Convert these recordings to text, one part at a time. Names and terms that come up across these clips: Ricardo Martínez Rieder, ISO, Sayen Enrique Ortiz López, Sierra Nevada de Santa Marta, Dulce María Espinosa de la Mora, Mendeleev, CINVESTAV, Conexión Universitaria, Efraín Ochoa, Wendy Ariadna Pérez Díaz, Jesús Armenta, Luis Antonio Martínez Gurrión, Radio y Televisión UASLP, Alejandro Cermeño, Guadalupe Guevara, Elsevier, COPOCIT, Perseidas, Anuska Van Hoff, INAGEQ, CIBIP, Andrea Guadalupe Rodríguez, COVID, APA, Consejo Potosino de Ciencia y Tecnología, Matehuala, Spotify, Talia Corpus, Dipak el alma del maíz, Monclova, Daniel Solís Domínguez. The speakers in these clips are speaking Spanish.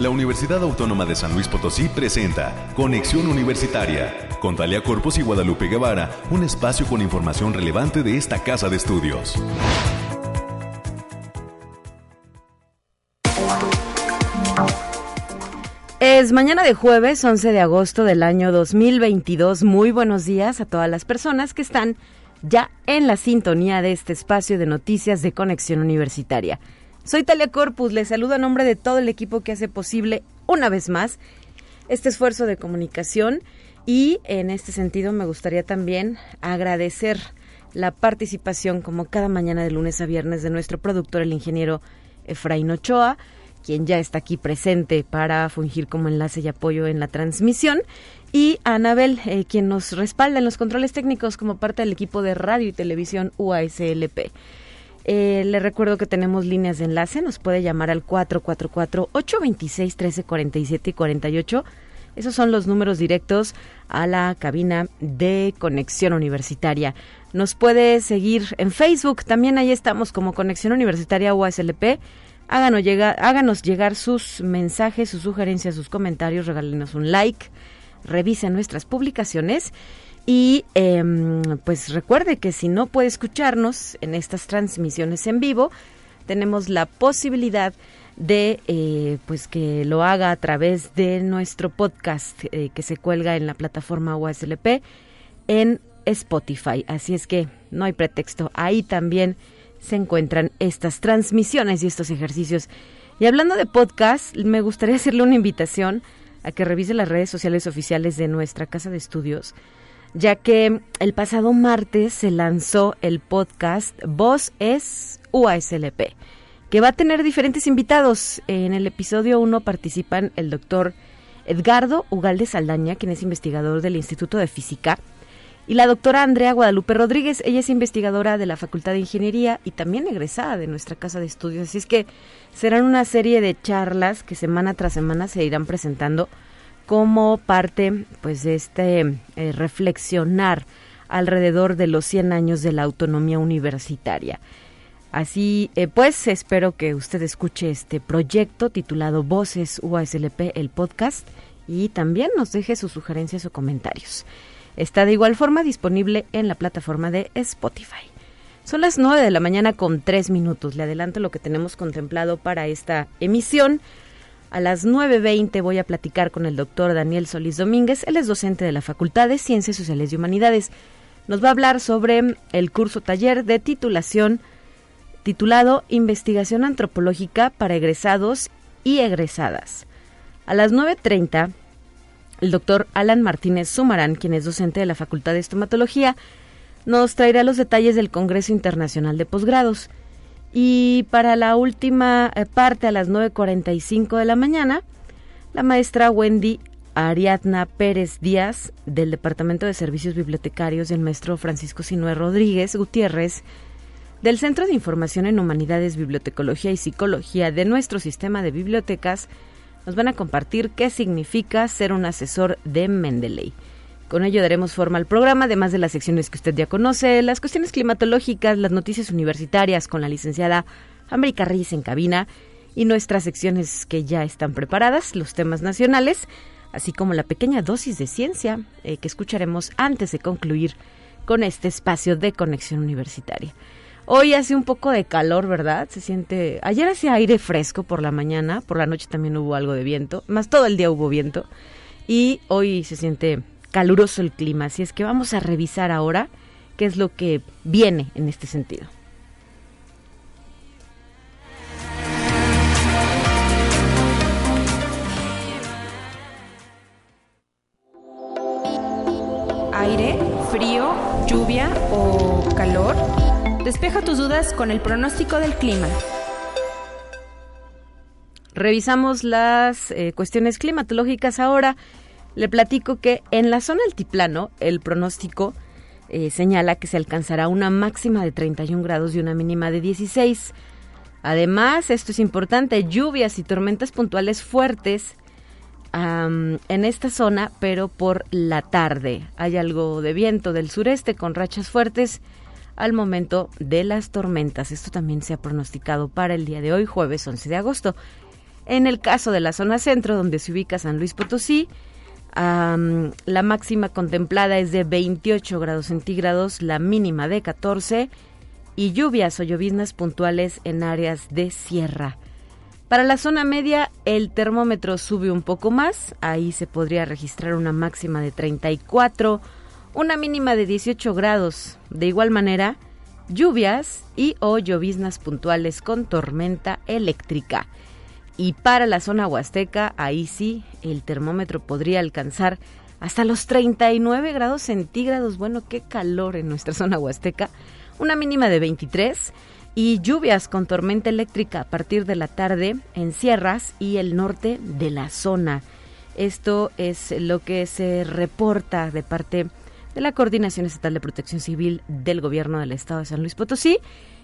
La Universidad Autónoma de San Luis Potosí presenta Conexión Universitaria, con Talia Corpus y Guadalupe Guevara, un espacio con información relevante de esta casa de estudios. Es mañana de jueves, 11 de agosto del año 2022. Muy buenos días a todas las personas que están ya en la sintonía de este espacio de noticias de Conexión Universitaria. Soy Talia Corpus, les saludo a nombre de todo el equipo que hace posible, una vez más, este esfuerzo de comunicación. Y en este sentido me gustaría también agradecer la participación, como cada mañana de lunes a viernes, de nuestro productor, el ingeniero Efraín Ochoa, quien ya está aquí presente para fungir como enlace y apoyo en la transmisión, y a Anabel, quien nos respalda en los controles técnicos como parte del equipo de Radio y Televisión UASLP. Le recuerdo que tenemos líneas de enlace, nos puede llamar al 444-826-1347 y 48. Esos son los números directos a la cabina de Conexión Universitaria. Nos puede seguir en Facebook, también ahí estamos como Conexión Universitaria UASLP. Háganos llegar sus mensajes, sus sugerencias, sus comentarios, regálenos un like, revisen nuestras publicaciones y pues recuerde que si no puede escucharnos en estas transmisiones en vivo, tenemos la posibilidad de pues que lo haga a través de nuestro podcast que se cuelga en la plataforma UASLP en Spotify. Así es que no hay pretexto, ahí también se encuentran estas transmisiones y estos ejercicios. Y hablando de podcast, me gustaría hacerle una invitación a que revise las redes sociales oficiales de nuestra casa de estudios, ya que el pasado martes se lanzó el podcast Voces UASLP, que va a tener diferentes invitados. En el episodio 1 participan el doctor Edgardo Ugalde Saldaña, quien es investigador del Instituto de Física, y la doctora Andrea Guadalupe Rodríguez. Ella es investigadora de la Facultad de Ingeniería y también egresada de nuestra casa de estudios. Así es que serán una serie de charlas que semana tras semana se irán presentando como parte, pues, de este reflexionar alrededor de los 100 años de la autonomía universitaria. Así pues, espero que usted escuche este proyecto titulado Voces UASLP, el podcast, y también nos deje sus sugerencias o comentarios. Está de igual forma disponible en la plataforma de Spotify. Son las 9 de la mañana con 3 minutos. Le adelanto lo que tenemos contemplado para esta emisión. A las 9:20 voy a platicar con el doctor Daniel Solís Domínguez. Él es docente de la Facultad de Ciencias Sociales y Humanidades. Nos va a hablar sobre el curso taller de titulación titulado Investigación Antropológica para Egresados y Egresadas. A las 9:30... el doctor Alan Martínez Sumarán, quien es docente de la Facultad de Estomatología, nos traerá los detalles del Congreso Internacional de Posgrados. Y para la última parte, a las 9:45 de la mañana, la maestra Wendy Ariadna Pérez Díaz, del Departamento de Servicios Bibliotecarios, y el maestro Francisco Sinué Rodríguez Gutiérrez, del Centro de Información en Humanidades, Bibliotecología y Psicología de nuestro sistema de bibliotecas, nos van a compartir qué significa ser un asesor de Mendeley. Con ello daremos forma al programa, además de las secciones que usted ya conoce, las cuestiones climatológicas, las noticias universitarias con la licenciada América Reyes en cabina y nuestras secciones que ya están preparadas, los temas nacionales, así como la pequeña dosis de ciencia que escucharemos antes de concluir con este espacio de Conexión Universitaria. Hoy hace un poco de calor, ¿verdad? Se siente... Ayer hacía aire fresco por la mañana, por la noche también hubo algo de viento, más todo el día hubo viento, y hoy se siente caluroso el clima, así es que vamos a revisar ahora qué es lo que viene en este sentido. ¿Aire, frío, lluvia o calor? Despeja tus dudas con el pronóstico del clima. Revisamos las cuestiones climatológicas ahora. Le platico que en la zona altiplano el pronóstico señala que se alcanzará una máxima de 31 grados y una mínima de 16. Además, esto es importante, lluvias y tormentas puntuales fuertes en esta zona, pero por la tarde. Hay algo de viento del sureste con rachas fuertes al momento de las tormentas. Esto también se ha pronosticado para el día de hoy, jueves 11 de agosto. En el caso de la zona centro, donde se ubica San Luis Potosí, la máxima contemplada es de 28 grados centígrados, la mínima de 14, y lluvias o lloviznas puntuales en áreas de sierra. Para la zona media, el termómetro sube un poco más, ahí se podría registrar una máxima de 34, una mínima de 18 grados. De igual manera, lluvias y o lloviznas puntuales con tormenta eléctrica. Y para la zona huasteca, ahí sí, el termómetro podría alcanzar hasta los 39 grados centígrados. Bueno, qué calor en nuestra zona huasteca. Una mínima de 23 y lluvias con tormenta eléctrica a partir de la tarde en sierras y el norte de la zona. Esto es lo que se reporta de parte de la Coordinación Estatal de Protección Civil del Gobierno del Estado de San Luis Potosí.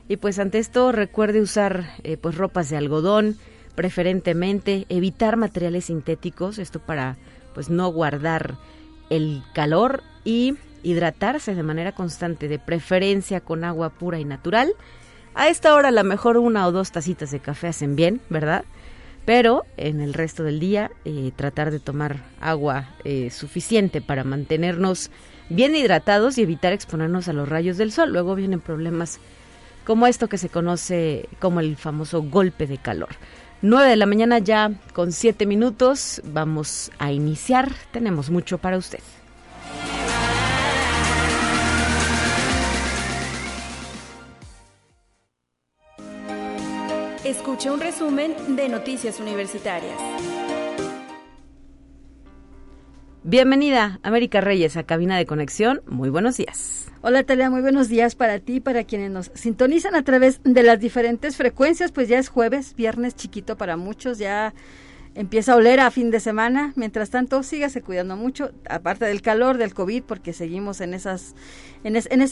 Y pues ante esto recuerde usar pues ropas de algodón, preferentemente evitar materiales sintéticos, esto para pues no guardar el calor, y hidratarse de manera constante, de preferencia con agua pura y natural. A esta hora a lo mejor una o dos tacitas de café hacen bien, ¿verdad? Pero en el resto del día tratar de tomar agua suficiente para mantenernos bien hidratados y evitar exponernos a los rayos del sol. Luego vienen problemas como esto que se conoce como el famoso golpe de calor. 9 de la mañana ya con 7 minutos, vamos a iniciar, tenemos mucho para usted. Escucha un resumen de Noticias Universitarias. Bienvenida, América Reyes, a Cabina de Conexión. Muy buenos días. Hola, Talia, muy buenos días para ti, para quienes nos sintonizan a través de las diferentes frecuencias. Pues ya es jueves, viernes chiquito para muchos, ya empieza a oler a fin de semana. Mientras tanto, sígase cuidando mucho, aparte del calor, del COVID, porque seguimos en esa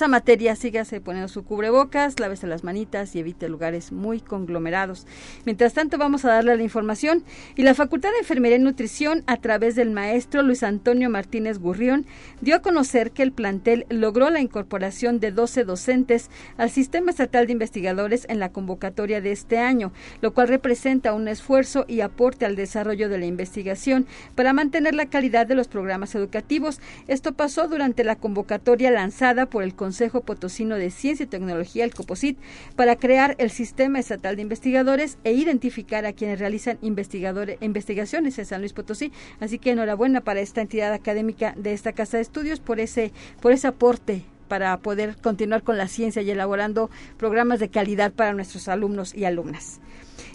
materia. Sígase poniendo su cubrebocas, lávese las manitas y evite lugares muy conglomerados. Mientras tanto, vamos a darle la información. Y la Facultad de Enfermería y Nutrición, a través del maestro Luis Antonio Martínez Gurrión, dio a conocer que el plantel logró la incorporación de 12 docentes al Sistema Estatal de Investigadores en la convocatoria de este año, lo cual representa un esfuerzo y aporte al desarrollo de la investigación para mantener la calidad de los programas educativos. Esto pasó durante la convocatoria lanzada por el Consejo Potosino de Ciencia y Tecnología, el COPOCIT, para crear el Sistema Estatal de Investigadores e identificar a quienes realizan investigaciones en San Luis Potosí. Así que enhorabuena para esta entidad académica de esta Casa de Estudios por ese aporte para poder continuar con la ciencia y elaborando programas de calidad para nuestros alumnos y alumnas.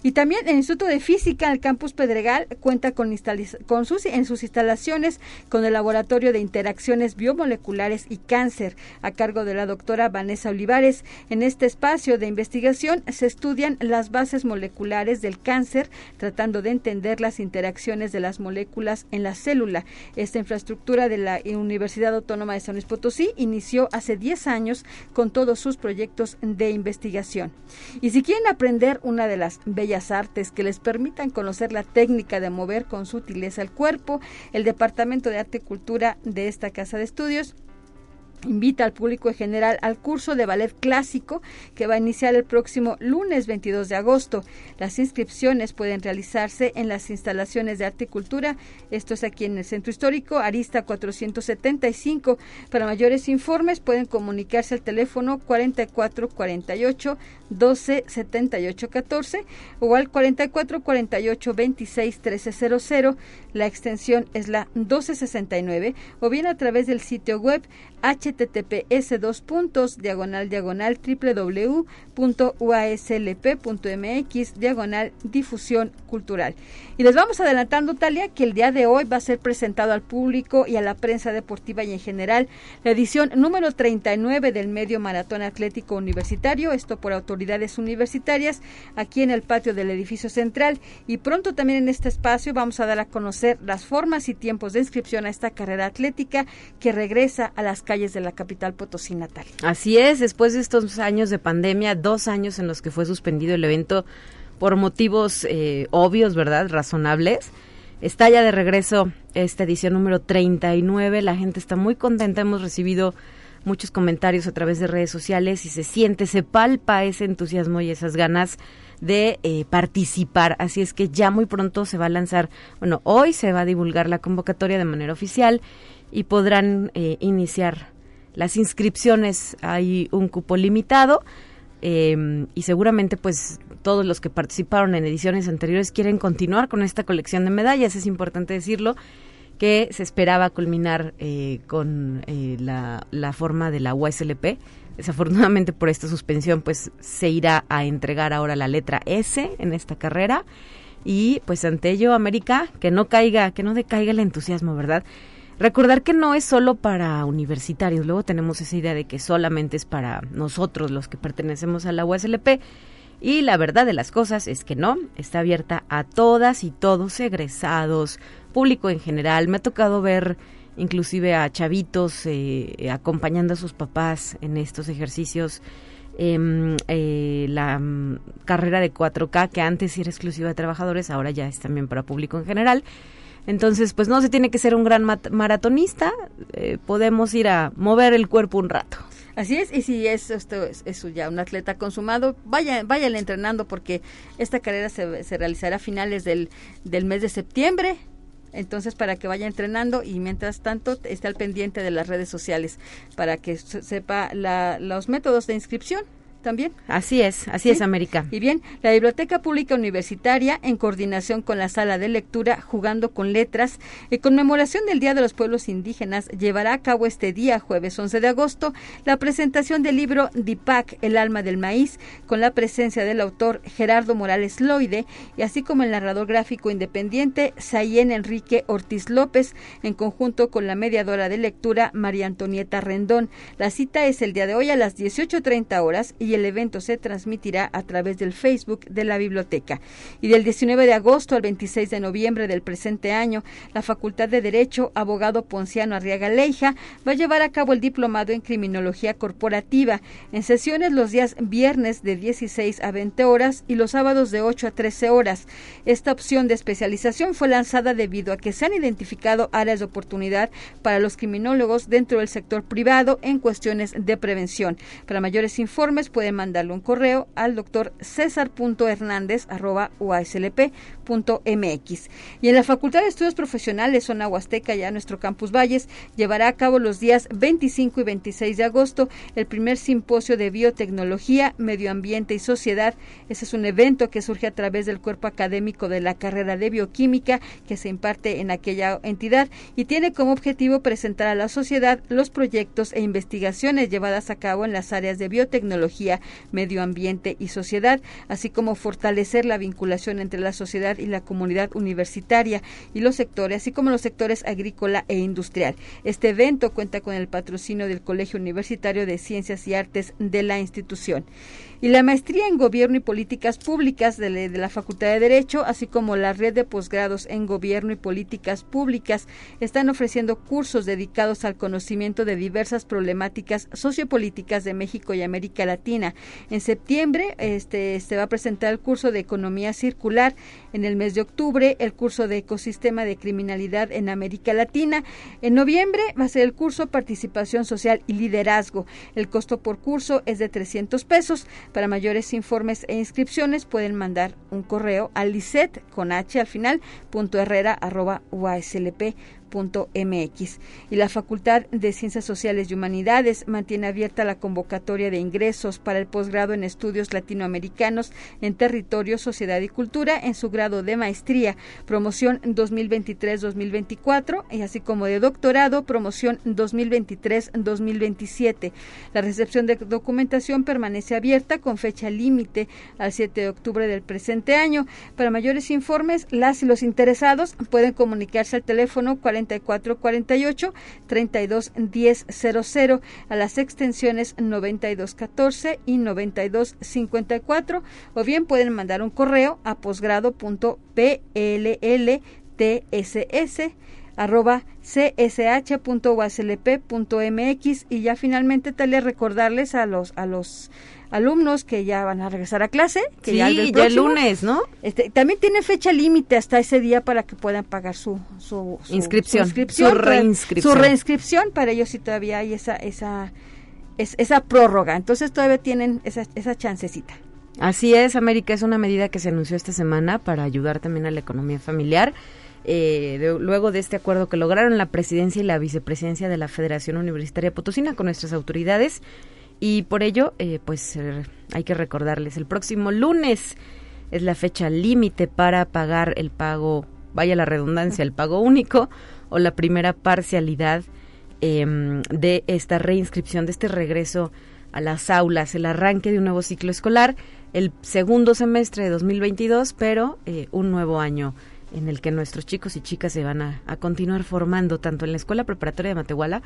Y también el Instituto de Física, el Campus Pedregal, cuenta en sus instalaciones con el Laboratorio de Interacciones Biomoleculares y Cáncer, a cargo de la doctora Vanessa Olivares. En este espacio de investigación se estudian las bases moleculares del cáncer, tratando de entender las interacciones de las moléculas en la célula. Esta infraestructura de la Universidad Autónoma de San Luis Potosí inició hace 10 años con todos sus proyectos de investigación. Y si quieren aprender una de las bellas artes que les permitan conocer la técnica de mover con sutileza el cuerpo, el Departamento de Arte y Cultura de esta Casa de Estudios invita al público en general al curso de ballet clásico que va a iniciar el próximo lunes 22 de agosto. Las inscripciones pueden realizarse en las instalaciones de Arte y Cultura. Esto es aquí en el Centro Histórico, Arista 475. Para mayores informes pueden comunicarse al teléfono 4448-127814 o al 4448-261300. La extensión es la 1269 o bien a través del sitio web https://www.uaslp.mx/difusión cultural. Y les vamos adelantando, Talia, que el día de hoy va a ser presentado al público y a la prensa deportiva y en general la edición número 39 del Medio Maratón Atlético Universitario, esto por autoridades universitarias, aquí en el patio del edificio central. Y pronto también en este espacio vamos a dar a conocer las formas y tiempos de inscripción a esta carrera atlética que regresa a las calles de la capital potosí natal. Así es, después de estos años de pandemia, 2 años en los que fue suspendido el evento por motivos obvios, ¿verdad?, razonables, está ya de regreso esta edición número 39, la gente está muy contenta, hemos recibido muchos comentarios a través de redes sociales y se siente, se palpa ese entusiasmo y esas ganas de participar. Así es que ya muy pronto se va a lanzar, bueno, hoy se va a divulgar la convocatoria de manera oficial y podrán iniciar las inscripciones. Hay un cupo limitado y seguramente pues todos los que participaron en ediciones anteriores quieren continuar con esta colección de medallas. Es importante decirlo que se esperaba culminar con la forma de la UASLP. Desafortunadamente por esta suspensión pues se irá a entregar ahora la letra S en esta carrera y pues ante ello, América, que no decaiga el entusiasmo, ¿verdad? Recordar que no es solo para universitarios, luego tenemos esa idea de que solamente es para nosotros los que pertenecemos a la UASLP y la verdad de las cosas es que no, está abierta a todas y todos, egresados, público en general. Me ha tocado ver inclusive a chavitos acompañando a sus papás en estos ejercicios, la carrera de 4K que antes era exclusiva de trabajadores, ahora ya es también para público en general. Entonces, pues no se tiene que ser un gran maratonista, podemos ir a mover el cuerpo un rato. Así es, y si es ya un atleta consumado, váyale entrenando porque esta carrera se realizará a finales del mes de septiembre. Entonces, para que vaya entrenando y mientras tanto esté al pendiente de las redes sociales para que sepa los métodos de inscripción también. Así es, América. Y bien, la Biblioteca Pública Universitaria, en coordinación con la Sala de Lectura, Jugando con Letras, en conmemoración del Día de los Pueblos Indígenas, llevará a cabo este día, jueves 11 de agosto, la presentación del libro Dipak, el alma del maíz, con la presencia del autor Gerardo Morales Loide, y así como el narrador gráfico independiente Sayen Enrique Ortiz López, en conjunto con la mediadora de lectura María Antonieta Rendón. La cita es el día de hoy a las 18:30 horas y el evento se transmitirá a través del Facebook de la biblioteca. Y del 19 de agosto al 26 de noviembre del presente año, la Facultad de Derecho, abogado Ponciano Arriaga Leija, va a llevar a cabo el diplomado en Criminología Corporativa, en sesiones los días viernes de 16 a 20 horas y los sábados de 8 a 13 horas. Esta opción de especialización fue lanzada debido a que se han identificado áreas de oportunidad para los criminólogos dentro del sector privado en cuestiones de prevención. Para mayores informes, pueden mandarle un correo al doctor cesar.hernandez@uaslp.mx. Y en la Facultad de Estudios Profesionales Zona Huasteca, ya nuestro campus Valles, llevará a cabo los días 25 y 26 de agosto el primer simposio de biotecnología, medio ambiente y sociedad. Ese es un evento que surge a través del cuerpo académico de la carrera de bioquímica que se imparte en aquella entidad y tiene como objetivo presentar a la sociedad los proyectos e investigaciones llevadas a cabo en las áreas de biotecnología, medio ambiente y sociedad, así como fortalecer la vinculación entre la sociedad y la comunidad universitaria y los sectores, así como los sectores agrícola e industrial. Este evento cuenta con el patrocinio del Colegio Universitario de Ciencias y Artes de la institución. Y la maestría en Gobierno y Políticas Públicas de la Facultad de Derecho, así como la red de posgrados en Gobierno y Políticas Públicas, están ofreciendo cursos dedicados al conocimiento de diversas problemáticas sociopolíticas de México y América Latina. En septiembre se va a presentar el curso de Economía Circular, en el mes de octubre el curso de Ecosistema de Criminalidad en América Latina, en noviembre va a ser el curso Participación Social y Liderazgo. El costo por curso es de $300. Para mayores informes e inscripciones pueden mandar un correo a lisette.herrera@uaslp.mx. Y la Facultad de Ciencias Sociales y Humanidades mantiene abierta la convocatoria de ingresos para el posgrado en estudios latinoamericanos en territorio, sociedad y cultura en su grado de maestría, promoción 2023-2024, y así como de doctorado, promoción 2023-2027. La recepción de documentación permanece abierta con fecha límite al 7 de octubre del presente año. Para mayores informes, las y los interesados pueden comunicarse al teléfono 4448-321000 a las extensiones 9214 y 9254, o bien pueden mandar un correo a posgrado.plltss@csh.uaslp.mx. Y ya finalmente, Talia, recordarles a los alumnos que ya van a regresar a clase, que sí, ya el lunes, ¿no? También tiene fecha límite hasta ese día para que puedan pagar su inscripción, su reinscripción. Para ellos sí todavía hay esa prórroga, entonces todavía tienen esa chancecita. Así es, América, es una medida que se anunció esta semana para ayudar también a la economía familiar. Luego de este acuerdo que lograron la presidencia y la vicepresidencia de la Federación Universitaria Potosina con nuestras autoridades, y por ello, hay que recordarles, el próximo lunes es la fecha límite para pagar el pago, vaya la redundancia, el pago único o la primera parcialidad de esta reinscripción, de este regreso a las aulas, el arranque de un nuevo ciclo escolar, el segundo semestre de 2022, pero un nuevo año en el que nuestros chicos y chicas se van a continuar formando tanto en la Escuela Preparatoria de Matehuala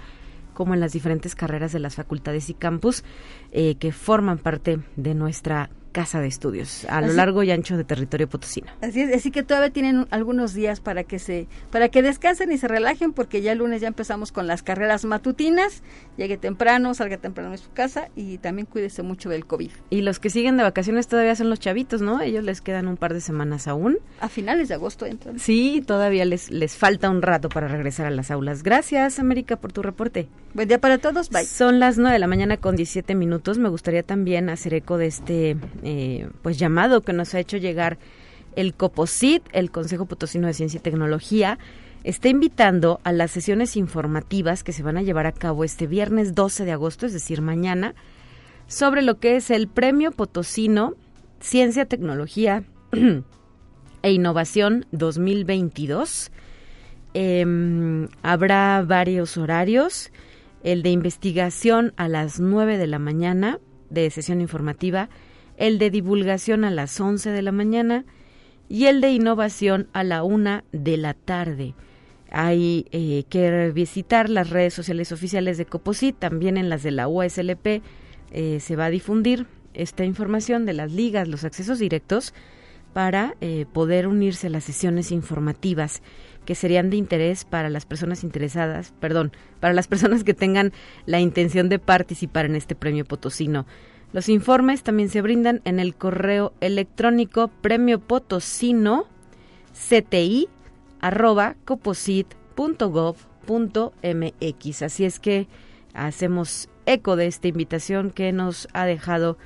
como en las diferentes carreras de las facultades y campus que forman parte de nuestra casa de estudios a lo largo y ancho de territorio potosino. Así es, así que todavía tienen algunos días para que descansen y se relajen, porque ya el lunes ya empezamos con las carreras matutinas. Llegue temprano, salga temprano de su casa y también cuídese mucho del COVID. Y los que siguen de vacaciones todavía son los chavitos, ¿no? Ellos les quedan un par de semanas aún. A finales de agosto entran. Sí, todavía les falta un rato para regresar a las aulas. Gracias, América, por tu reporte. Buen día para todos, bye. Son las 9:17 a.m. Me gustaría también hacer eco de este llamado que nos ha hecho llegar el COPOCIT, el Consejo Potosino de Ciencia y Tecnología, está invitando a las sesiones informativas que se van a llevar a cabo este viernes 12 de agosto, es decir, mañana, sobre lo que es el Premio Potosino Ciencia, Tecnología e Innovación 2022. Habrá varios horarios, el de investigación a las 9 de la mañana de sesión informativa, el de divulgación a las 11 de la mañana y el de innovación a la 1 de la tarde. Hay que visitar las redes sociales oficiales de COPOCIT, también en las de la UASLP se va a difundir esta información de las ligas, los accesos directos para poder unirse a las sesiones informativas que serían de interés para las personas interesadas, para las personas que tengan la intención de participar en este premio potosino. Los informes también se brindan en el correo electrónico premiopotosino.cti@coposit.gov.mx. Así es que hacemos eco de esta invitación que nos ha dejado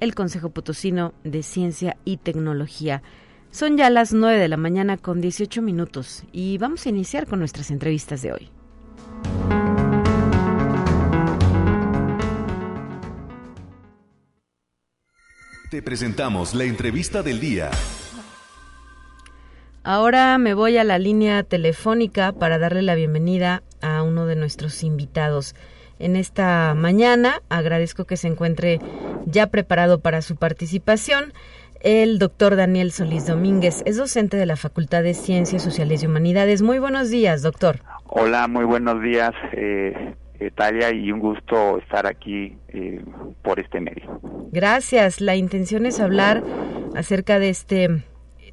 el Consejo Potosino de Ciencia y Tecnología. Son ya las 9:18 a.m. y vamos a iniciar con nuestras entrevistas de hoy. Te presentamos la entrevista del día. Ahora me voy a la línea telefónica para darle la bienvenida a uno de nuestros invitados. En esta mañana agradezco que se encuentre ya preparado para su participación el doctor Daniel Solís Domínguez. Es docente de la Facultad de Ciencias Sociales y Humanidades. Muy buenos días, doctor. Hola, muy buenos días, Talia, y un gusto estar aquí por este medio. Gracias. La intención es hablar acerca de este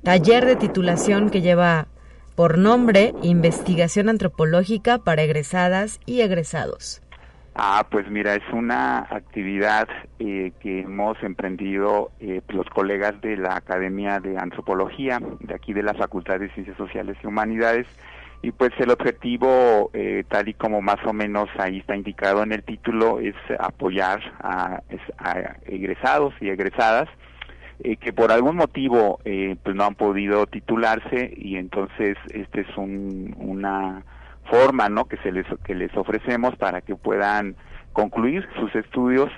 taller de titulación que lleva por nombre Investigación Antropológica para Egresadas y Egresados. Pues mira, es una actividad que hemos emprendido los colegas de la Academia de Antropología, de aquí de la Facultad de Ciencias Sociales y Humanidades, y pues el objetivo, tal y como más o menos ahí está indicado en el título, es apoyar a egresados y egresadas que por algún motivo pues no han podido titularse, y entonces este es una forma, ¿no?, que les ofrecemos para que puedan concluir sus estudios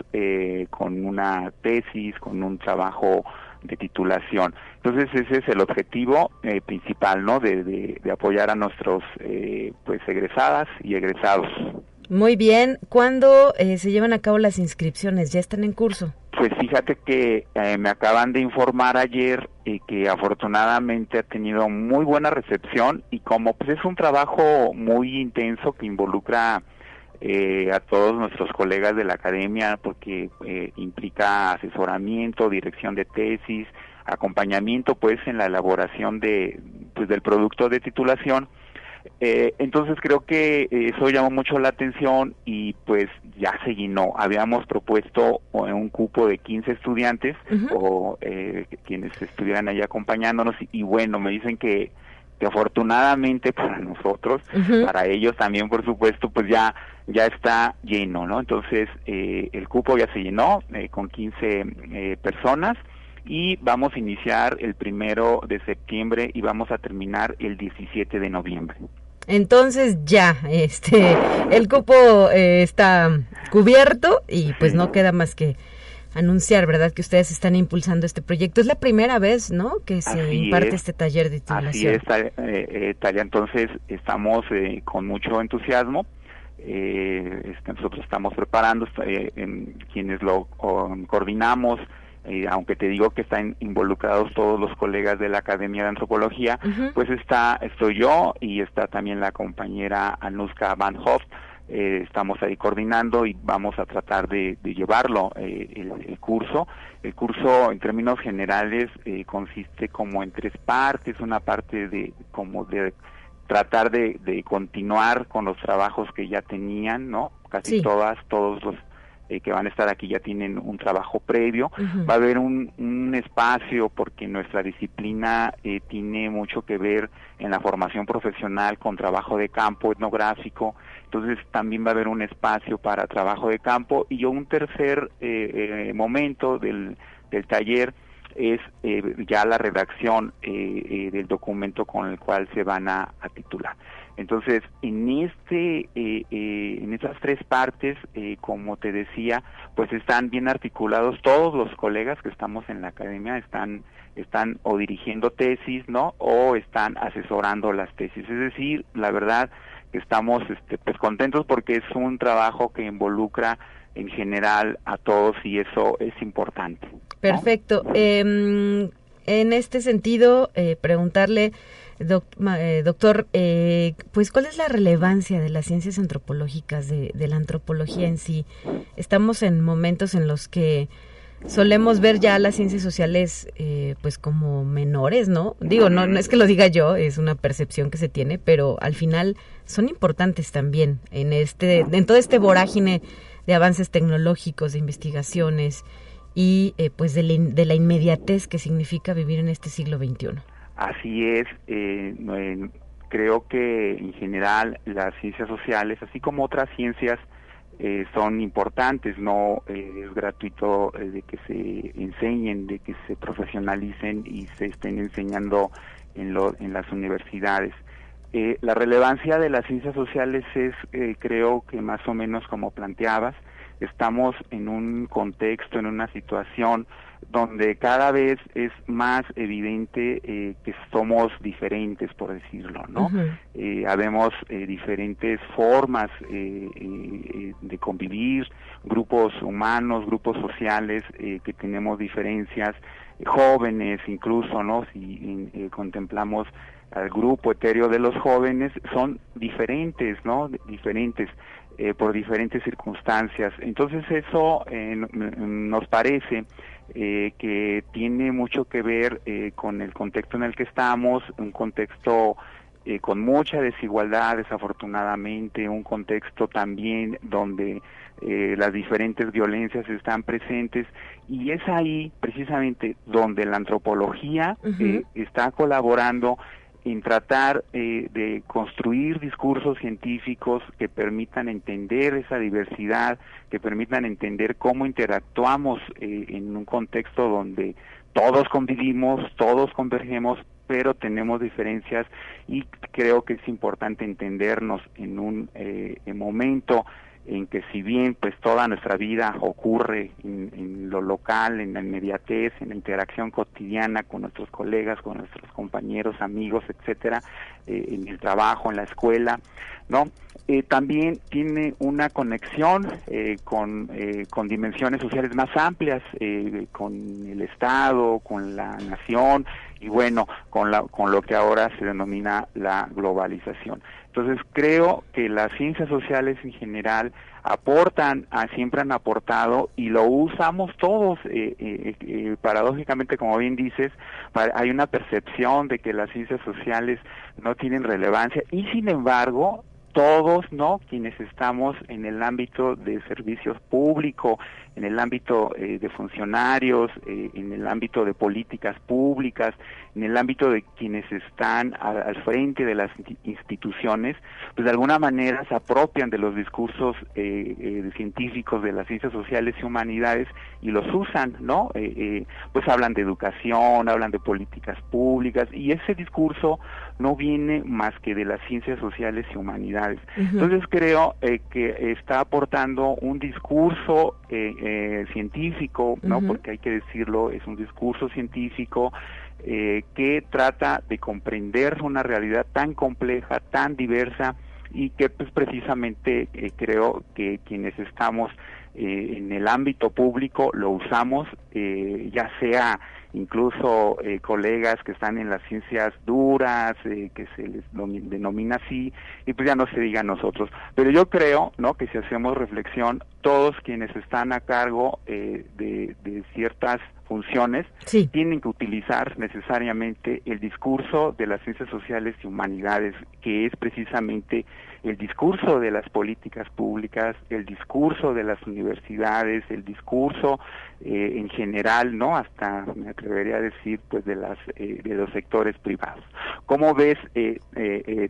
con una tesis, con un trabajo de titulación. Entonces ese es el objetivo principal, ¿no?, de apoyar a nuestros egresadas y egresados. Muy bien. ¿Cuándo se llevan a cabo las inscripciones? ¿Ya están en curso? Pues fíjate que me acaban de informar ayer que afortunadamente ha tenido muy buena recepción, y como pues es un trabajo muy intenso que involucra a todos nuestros colegas de la academia, porque implica asesoramiento, dirección de tesis, acompañamiento pues en la elaboración del producto de titulación, entonces creo que eso llamó mucho la atención y pues ya se llenó. Habíamos propuesto un cupo de 15 estudiantes o quienes estuvieran ahí acompañándonos, y bueno, me dicen que afortunadamente para nosotros, para ellos también por supuesto, pues ya está lleno, ¿no? Entonces el cupo ya se llenó con 15 personas, y vamos a iniciar el 1 de septiembre y vamos a terminar el 17 de noviembre. Entonces ya, el cupo está cubierto y pues no queda más que anunciar, ¿verdad?, que ustedes están impulsando este proyecto. Es la primera vez, ¿no?, que se imparte este taller de titulación. Así es, Talia. Entonces estamos con mucho entusiasmo. Nosotros estamos preparando, quienes lo coordinamos, aunque te digo que están involucrados todos los colegas de la Academia de Antropología, pues estoy yo y está también la compañera Anuska Van Hoff. Estamos ahí coordinando y vamos a tratar de llevarlo, el curso. El curso, en términos generales, consiste como en 3 partes, una parte de como de tratar de continuar con los trabajos que ya tenían, ¿no? Casi sí. Todos los que van a estar aquí ya tienen un trabajo previo. Va a haber un espacio, porque nuestra disciplina tiene mucho que ver en la formación profesional con trabajo de campo etnográfico, entonces también va a haber un espacio para trabajo de campo. Y un tercer momento del taller es ya la redacción del documento con el cual se van a titular. Entonces, en esas 3 partes, como te decía, pues están bien articulados todos los colegas que estamos en la academia, están o dirigiendo tesis, ¿no?, o están asesorando las tesis. Es decir, la verdad que estamos pues contentos, porque es un trabajo que involucra en general a todos y eso es importante, ¿no? Perfecto. En este sentido, preguntarle, doctor, pues, ¿cuál es la relevancia de las ciencias antropológicas, de la antropología en sí? Estamos en momentos en los que solemos ver ya las ciencias sociales pues como menores, ¿no? Digo, no es que lo diga yo, es una percepción que se tiene, pero al final son importantes también en todo este vorágine de avances tecnológicos, de investigaciones y pues de la inmediatez que significa vivir en este siglo XXI. Así es. Creo que en general las ciencias sociales, así como otras ciencias, son importantes. No es gratuito de que se enseñen, de que se profesionalicen y se estén enseñando en las universidades. La relevancia de las ciencias sociales es, creo que más o menos como planteabas, estamos en un contexto, en una situación donde cada vez es más evidente que somos diferentes, por decirlo, ¿no? Habemos diferentes formas de convivir, grupos humanos, grupos sociales que tenemos diferencias, jóvenes incluso, ¿no? Si contemplamos al grupo etéreo de los jóvenes, son diferentes, ¿no? Diferentes por diferentes circunstancias. Entonces eso nos parece que tiene mucho que ver con el contexto en el que estamos, un contexto con mucha desigualdad, desafortunadamente, un contexto también donde las diferentes violencias están presentes, y es ahí precisamente donde la antropología está colaborando en tratar de construir discursos científicos que permitan entender esa diversidad, que permitan entender cómo interactuamos en un contexto donde todos convivimos, todos convergemos, pero tenemos diferencias. Y creo que es importante entendernos en un momento en que, si bien pues toda nuestra vida ocurre en lo local, en la inmediatez, en la interacción cotidiana con nuestros colegas, con nuestros compañeros, amigos, etcétera, en el trabajo, en la escuela, ¿no? También tiene una conexión con dimensiones sociales más amplias, con el Estado, con la nación y, bueno, con lo que ahora se denomina la globalización. Entonces, creo que las ciencias sociales en general aportan, siempre han aportado, y lo usamos todos. Paradójicamente, como bien dices, hay una percepción de que las ciencias sociales no tienen relevancia, y sin embargo, todos, ¿no?, quienes estamos en el ámbito de servicios públicos, en el ámbito de funcionarios, en el ámbito de políticas públicas, en el ámbito de quienes están al frente de las instituciones, pues de alguna manera se apropian de los discursos científicos de las ciencias sociales y humanidades y los usan, ¿no? Pues hablan de educación, hablan de políticas públicas, y ese discurso no viene más que de las ciencias sociales y humanidades. Uh-huh. Entonces creo que está aportando un discurso científico, ¿no? Uh-huh. Porque hay que decirlo, es un discurso científico que trata de comprender una realidad tan compleja, tan diversa, y que pues precisamente creo que quienes estamos en el ámbito público lo usamos, ya sea incluso colegas que están en las ciencias duras, que se les denomina así, y pues ya no se diga nosotros. Pero yo creo, ¿no?, que si hacemos reflexión, todos quienes están a cargo de ciertas funciones, sí, tienen que utilizar necesariamente el discurso de las ciencias sociales y humanidades, que es precisamente el discurso de las políticas públicas, el discurso de las universidades, el discurso en general, ¿no?, hasta me atrevería a decir, pues, de los sectores privados. ¿Cómo ves,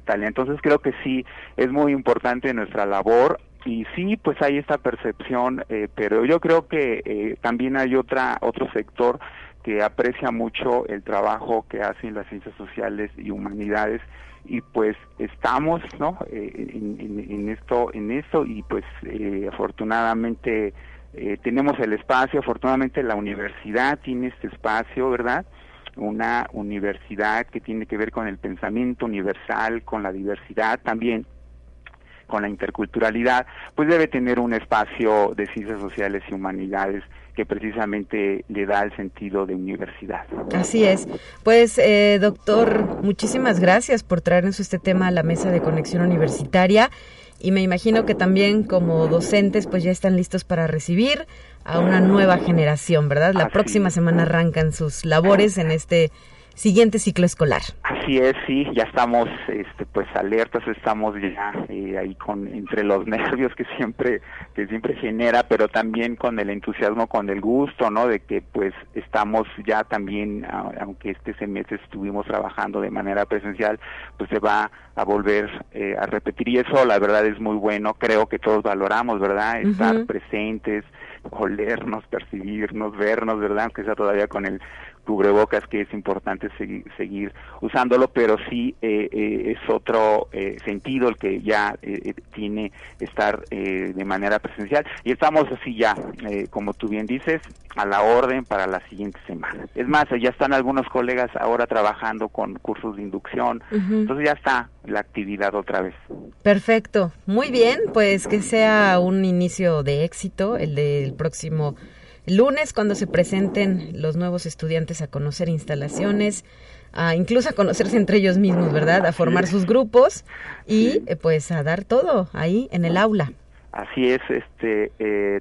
Talia? Entonces creo que sí, es muy importante nuestra labor. Y sí, pues hay esta percepción, pero yo creo que también hay otro sector que aprecia mucho el trabajo que hacen las ciencias sociales y humanidades, y pues estamos, ¿no?, en esto, y pues afortunadamente tenemos el espacio, afortunadamente la universidad tiene este espacio, ¿verdad?, una universidad que tiene que ver con el pensamiento universal, con la diversidad también, con la interculturalidad, pues debe tener un espacio de ciencias sociales y humanidades que precisamente le da el sentido de universidad. Así es. Pues, doctor, muchísimas gracias por traernos este tema a la mesa de Conexión Universitaria, y me imagino que también como docentes pues ya están listos para recibir a una nueva generación, ¿verdad? La próxima semana arrancan sus labores en este siguiente ciclo escolar. Así es, sí, ya estamos pues alertas, estamos ya ahí entre los nervios que siempre genera, pero también con el entusiasmo, con el gusto, ¿no?, de que pues estamos ya también, aunque este semestre estuvimos trabajando de manera presencial, pues se va a volver a repetir, y eso la verdad es muy bueno. Creo que todos valoramos, ¿verdad?, estar presentes, olernos, percibirnos, vernos, ¿verdad?, aunque sea todavía con el cubrebocas, que es importante seguir usándolo, pero sí es otro sentido el que ya tiene estar de manera presencial, y estamos así ya, como tú bien dices, a la orden para la siguiente semana. Es más, ya están algunos colegas ahora trabajando con cursos de inducción, entonces ya está la actividad otra vez. Perfecto, muy bien, pues que sea un inicio de éxito el del próximo lunes, cuando se presenten los nuevos estudiantes a conocer instalaciones, incluso a conocerse entre ellos mismos, ¿verdad?, a formar sus grupos y pues a dar todo ahí en el aula. Así es,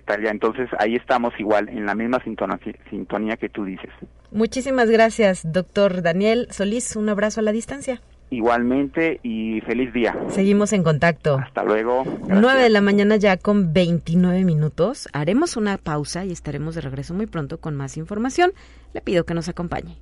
Talia, entonces ahí estamos igual, en la misma sintonía que tú dices. Muchísimas gracias, doctor Daniel Solís, un abrazo a la distancia. Igualmente, y feliz día. Seguimos en contacto. Hasta luego. Gracias. 9:00 a.m. ya con 29 minutos. Haremos una pausa y estaremos de regreso muy pronto con más información. Le pido que nos acompañe.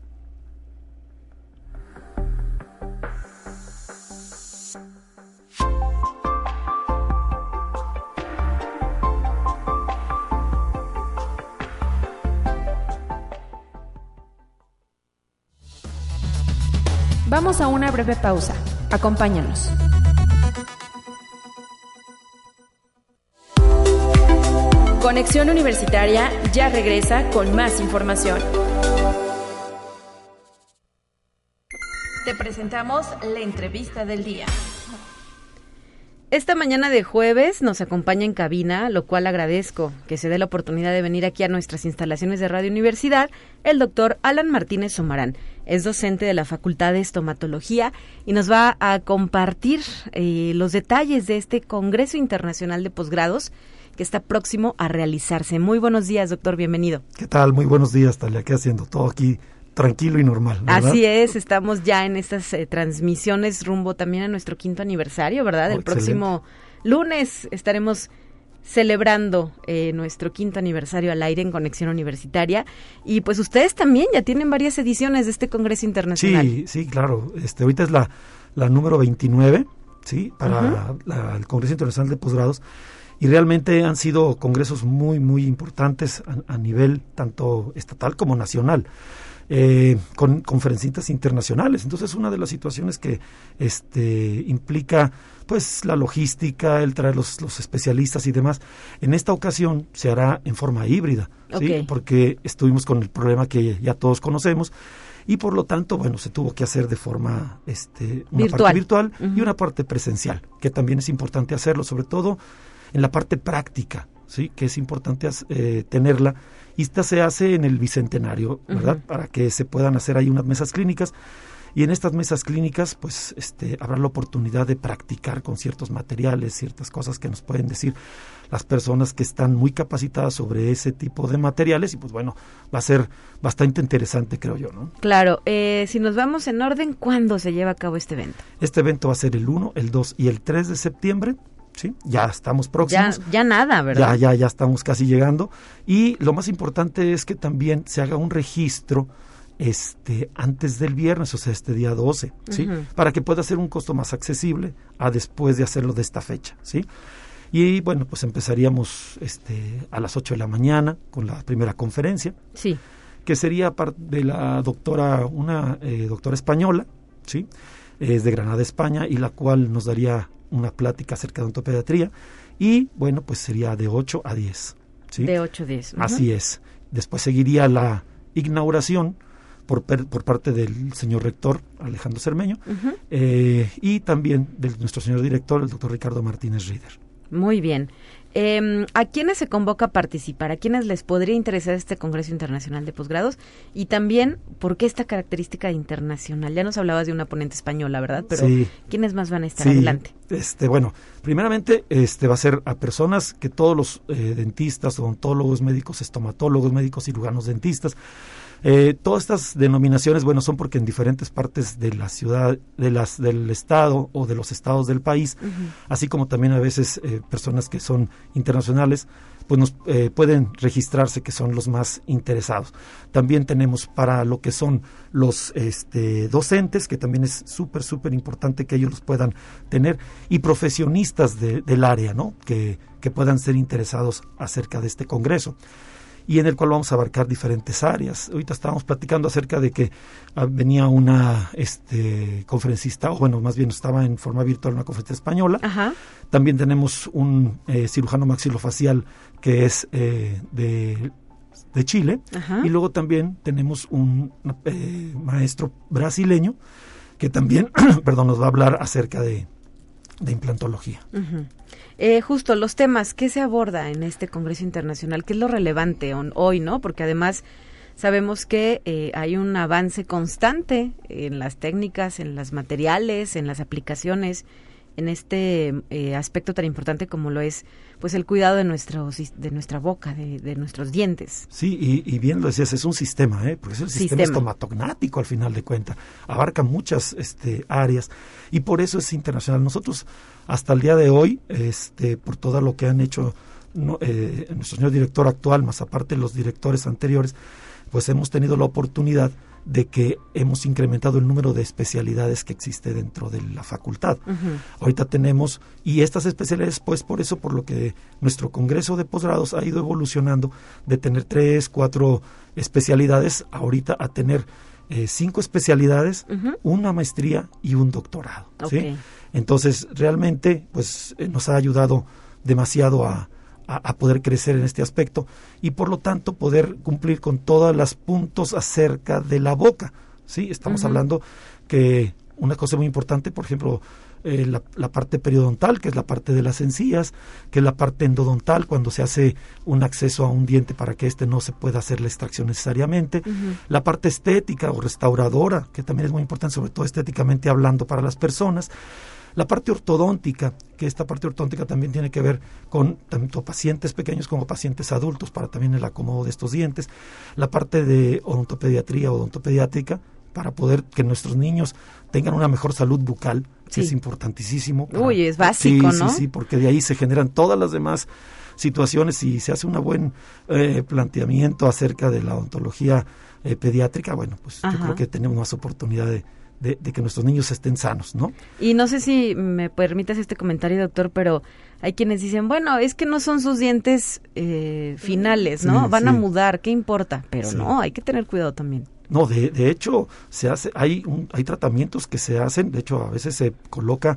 Vamos a una breve pausa. Acompáñanos. Conexión Universitaria ya regresa con más información. Te presentamos la entrevista del día. Esta mañana de jueves nos acompaña en cabina, lo cual agradezco que se dé la oportunidad de venir aquí a nuestras instalaciones de Radio Universidad, el doctor Alan Martínez Sumarán. Es docente de la Facultad de Estomatología y nos va a compartir los detalles de este Congreso Internacional de Posgrados que está próximo a realizarse. Muy buenos días, doctor, bienvenido. ¿Qué tal? Muy buenos días, Talia. ¿Qué haciendo? Todo aquí tranquilo y normal, ¿verdad? Así es, estamos ya en estas transmisiones rumbo también a nuestro 5º aniversario, ¿verdad? El próximo lunes estaremos celebrando nuestro 5º aniversario al aire en Conexión Universitaria, y pues ustedes también ya tienen varias ediciones de este Congreso Internacional. Sí, sí, claro, ahorita es la número 29, ¿sí? Para el Congreso Internacional de Posgrados, y realmente han sido congresos muy, muy importantes a nivel tanto estatal como nacional, con conferencistas internacionales. Entonces, una de las situaciones que implica pues la logística, el traer los especialistas y demás, en esta ocasión se hará en forma híbrida, okay, ¿sí? Porque estuvimos con el problema que ya todos conocemos, y por lo tanto, bueno, se tuvo que hacer de forma una parte virtual y una parte presencial, que también es importante hacerlo, sobre todo en la parte práctica, ¿sí? Que es importante tenerla, y esta se hace en el Bicentenario, ¿verdad? Para que se puedan hacer ahí unas mesas clínicas, y en estas mesas clínicas pues habrá la oportunidad de practicar con ciertos materiales, ciertas cosas que nos pueden decir las personas que están muy capacitadas sobre ese tipo de materiales, y pues bueno, va a ser bastante interesante, creo yo, ¿no? Claro, si nos vamos en orden, ¿cuándo se lleva a cabo este evento? Este evento va a ser el 1, el 2 y el 3 de septiembre. Sí, ya estamos próximos. Ya nada, ¿verdad? Ya estamos casi llegando. Y lo más importante es que también se haga un registro antes del viernes, o sea, este día 12, ¿sí? Para que pueda ser un costo más accesible a después de hacerlo de esta fecha, ¿sí? Y bueno, pues empezaríamos a las 8 de la mañana con la primera conferencia, sí, que sería parte de la doctora, una doctora española, ¿sí? Es de Granada, España, y la cual nos daría una plática acerca de ontopediatría, y bueno, pues sería de 8 a 10. ¿Sí? De 8 a 10. Así es. Después seguiría la inauguración por parte del señor rector Alejandro Cermeño, y también de nuestro señor director, el doctor Ricardo Martínez Rieder. Muy bien. ¿A quiénes se convoca a participar? ¿A quiénes les podría interesar este Congreso Internacional de Posgrados? Y también, ¿por qué esta característica internacional? Ya nos hablabas de una ponente española, ¿verdad? Pero sí, ¿quiénes más van a estar adelante? Bueno, primeramente va a ser a personas que todos los dentistas, odontólogos, médicos, estomatólogos, médicos cirujanos, dentistas, todas estas denominaciones, bueno, son porque en diferentes partes de la ciudad, del estado o de los estados del país, así como también a veces personas que son internacionales, pues nos pueden registrarse, que son los más interesados. También tenemos para lo que son los docentes, que también es súper, súper importante que ellos los puedan tener, y profesionistas del área, ¿no? Que puedan ser interesados acerca de este congreso, y en el cual vamos a abarcar diferentes áreas. Ahorita estábamos platicando acerca de que venía una conferencista, o bueno, más bien estaba en forma virtual una conferencista española. Ajá. También tenemos un cirujano maxilofacial que es de Chile. Ajá. Y luego también tenemos un maestro brasileño que también nos va a hablar acerca de implantología. Justo los temas que se aborda en este Congreso Internacional, que es lo relevante hoy, ¿no? Porque además sabemos que hay un avance constante en las técnicas, en los materiales, en las aplicaciones, en este aspecto tan importante como lo es pues el cuidado de nuestra boca, de nuestros dientes. Sí, y bien lo decías, es un sistema, porque es el sistema estomatognático al final de cuentas, abarca muchas áreas, y por eso es internacional. Nosotros hasta el día de hoy, por todo lo que han hecho, ¿no? Nuestro señor director actual, más aparte los directores anteriores, pues hemos tenido la oportunidad de que hemos incrementado el número de especialidades que existe dentro de la facultad. Ahorita tenemos, y estas especialidades, pues por eso, por lo que nuestro Congreso de Posgrados ha ido evolucionando de tener 3, 4 especialidades, ahorita a tener 5 especialidades, una maestría y un doctorado. Okay. ¿Sí? Entonces, realmente, pues nos ha ayudado demasiado a poder crecer en este aspecto, y por lo tanto poder cumplir con todas las puntos acerca de la boca, ¿sí? Estamos hablando que una cosa muy importante, por ejemplo, la parte periodontal, que es la parte de las encías, que es la parte endodontal, cuando se hace un acceso a un diente para que no se pueda hacer la extracción necesariamente, la parte estética o restauradora, que también es muy importante, sobre todo estéticamente hablando para las personas, La parte ortodóntica, que esta parte ortodóntica también tiene que ver con tanto pacientes pequeños como pacientes adultos, para también el acomodo de estos dientes. La parte de odontopediatría, odontopediátrica, para poder que nuestros niños tengan una mejor salud bucal, sí, que es importantísimo. Uy, es básico, sí, ¿no? Sí, porque de ahí se generan todas las demás situaciones y se hace un buen planteamiento acerca de la odontología pediátrica. Bueno, pues yo creo que tenemos más oportunidad de que nuestros niños estén sanos, ¿no? Y no sé si me permitas este comentario, doctor, pero hay quienes dicen, bueno, es que no son sus dientes finales, ¿no? Sí, van a mudar, ¿qué importa? Pero no, hay que tener cuidado también. No, de hecho, se hace, hay tratamientos que se hacen, de hecho a veces se coloca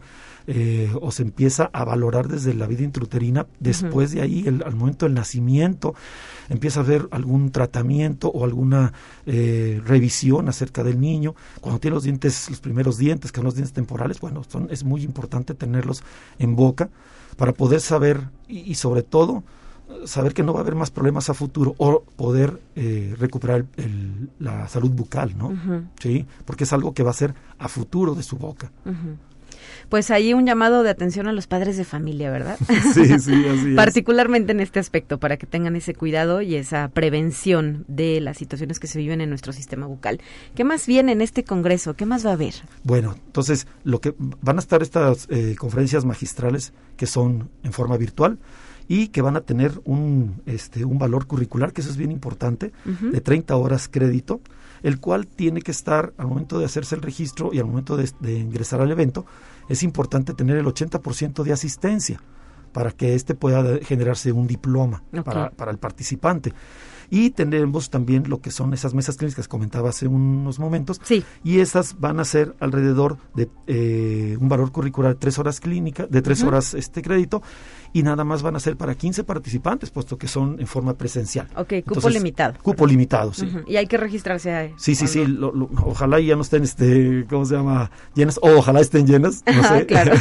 o se empieza a valorar desde la vida intrauterina, después de ahí, al momento del nacimiento, empieza a haber algún tratamiento o alguna revisión acerca del niño. Cuando tiene los dientes, los primeros dientes, que son los dientes temporales, bueno, es muy importante tenerlos en boca para poder saber y sobre todo saber que no va a haber más problemas a futuro o poder recuperar la salud bucal, ¿no? Sí, porque es algo que va a ser a futuro de su boca. Pues ahí un llamado de atención a los padres de familia, ¿verdad? Sí, sí, así es. Particularmente en este aspecto, para que tengan ese cuidado y esa prevención de las situaciones que se viven en nuestro sistema bucal. ¿Qué más viene en este congreso? ¿Qué más va a haber? Bueno, entonces, lo que van a estar estas conferencias magistrales, que son en forma virtual, y que van a tener un valor curricular, que eso es bien importante, de 30 horas crédito, el cual tiene que estar al momento de hacerse el registro y al momento de ingresar al evento. Es importante tener el 80% de asistencia para que pueda generarse un diploma para el participante. Y tendremos también lo que son esas mesas clínicas que comentaba hace unos momentos, y esas van a ser alrededor de un valor curricular de 3 horas clínica, de 3 horas crédito, y nada más van a ser para 15 participantes, puesto que son en forma presencial. Cupo limitado, sí. Y hay que registrarse ahí. Sí, ojalá ya no estén, llenas, o ojalá estén llenas, no sé. Claro.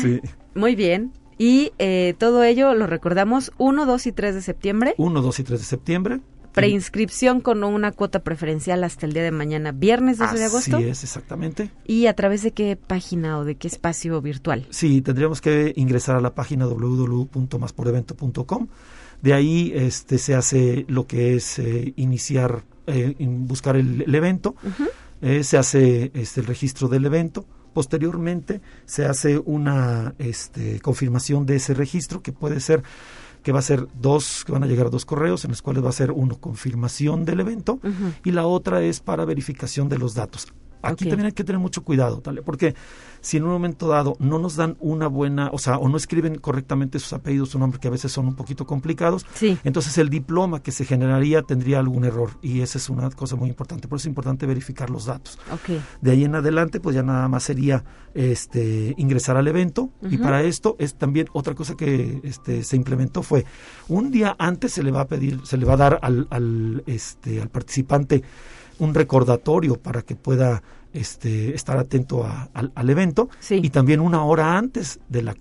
Sí. Muy bien. Y todo ello lo recordamos 1, 2 y 3 de septiembre. 1, 2 y 3 de septiembre. Preinscripción con una cuota preferencial hasta el día de mañana, viernes 12 de agosto. Así es, exactamente. ¿Y a través de qué página o de qué espacio virtual? Sí, tendríamos que ingresar a la página www.masporevento.com. De ahí se hace lo que es buscar el evento, se hace el registro del evento. Posteriormente se hace una confirmación de ese registro, que puede ser que va a ser que van a llegar 2 correos, en los cuales va a ser uno confirmación del evento y la otra es para verificación de los datos. Aquí también hay que tener mucho cuidado, Talia, porque si en un momento dado no nos dan una buena, o no escriben correctamente sus apellidos, su nombre, que a veces son un poquito complicados, entonces el diploma que se generaría tendría algún error, y esa es una cosa muy importante. Por eso es importante verificar los datos. De ahí en adelante, pues ya nada más sería ingresar al evento, y para esto es también otra cosa que se implementó, fue un día antes se le va a dar al participante un recordatorio para que pueda estar atento al evento, y también una hora antes de las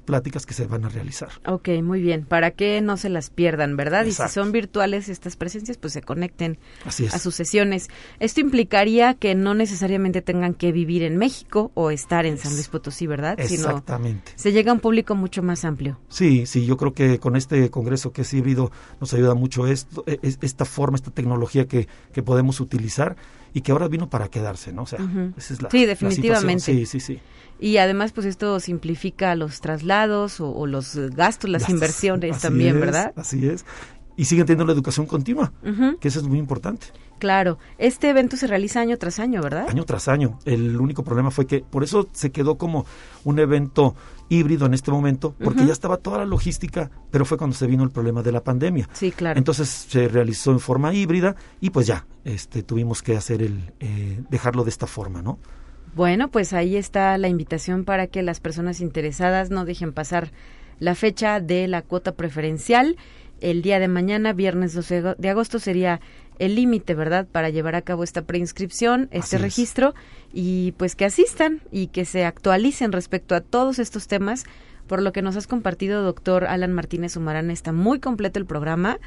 pláticas que se van a realizar. Ok, muy bien, para que no se las pierdan, ¿verdad? Exacto. Y si son virtuales estas presencias, pues se conecten a sus sesiones. Esto implicaría que no necesariamente tengan que vivir en México o estar en San Luis Potosí, ¿verdad? Exactamente. Sino se llega a un público mucho más amplio. Sí, yo creo que con este congreso que es híbrido nos ayuda mucho esta tecnología que podemos utilizar, y que ahora vino para quedarse, ¿no? O sea, esa es la definitivamente. La situación. Sí. Y además, pues esto simplifica los traslados o los gastos, las inversiones también, ¿verdad? Así es. Y siguen teniendo la educación continua, que eso es muy importante. Claro. Este evento se realiza año tras año, ¿verdad? Año tras año. El único problema fue que por eso se quedó como un evento híbrido en este momento, porque ya estaba toda la logística, pero fue cuando se vino el problema de la pandemia. Sí, claro. Entonces se realizó en forma híbrida y pues ya tuvimos que hacer dejarlo de esta forma, ¿no? Bueno, pues ahí está la invitación para que las personas interesadas no dejen pasar la fecha de la cuota preferencial. El día de mañana, viernes 12 de agosto, sería el límite, ¿verdad?, para llevar a cabo esta preinscripción, registro, y pues que asistan y que se actualicen respecto a todos estos temas. Por lo que nos has compartido, doctor Alan Martínez Sumarán, está muy completo el programa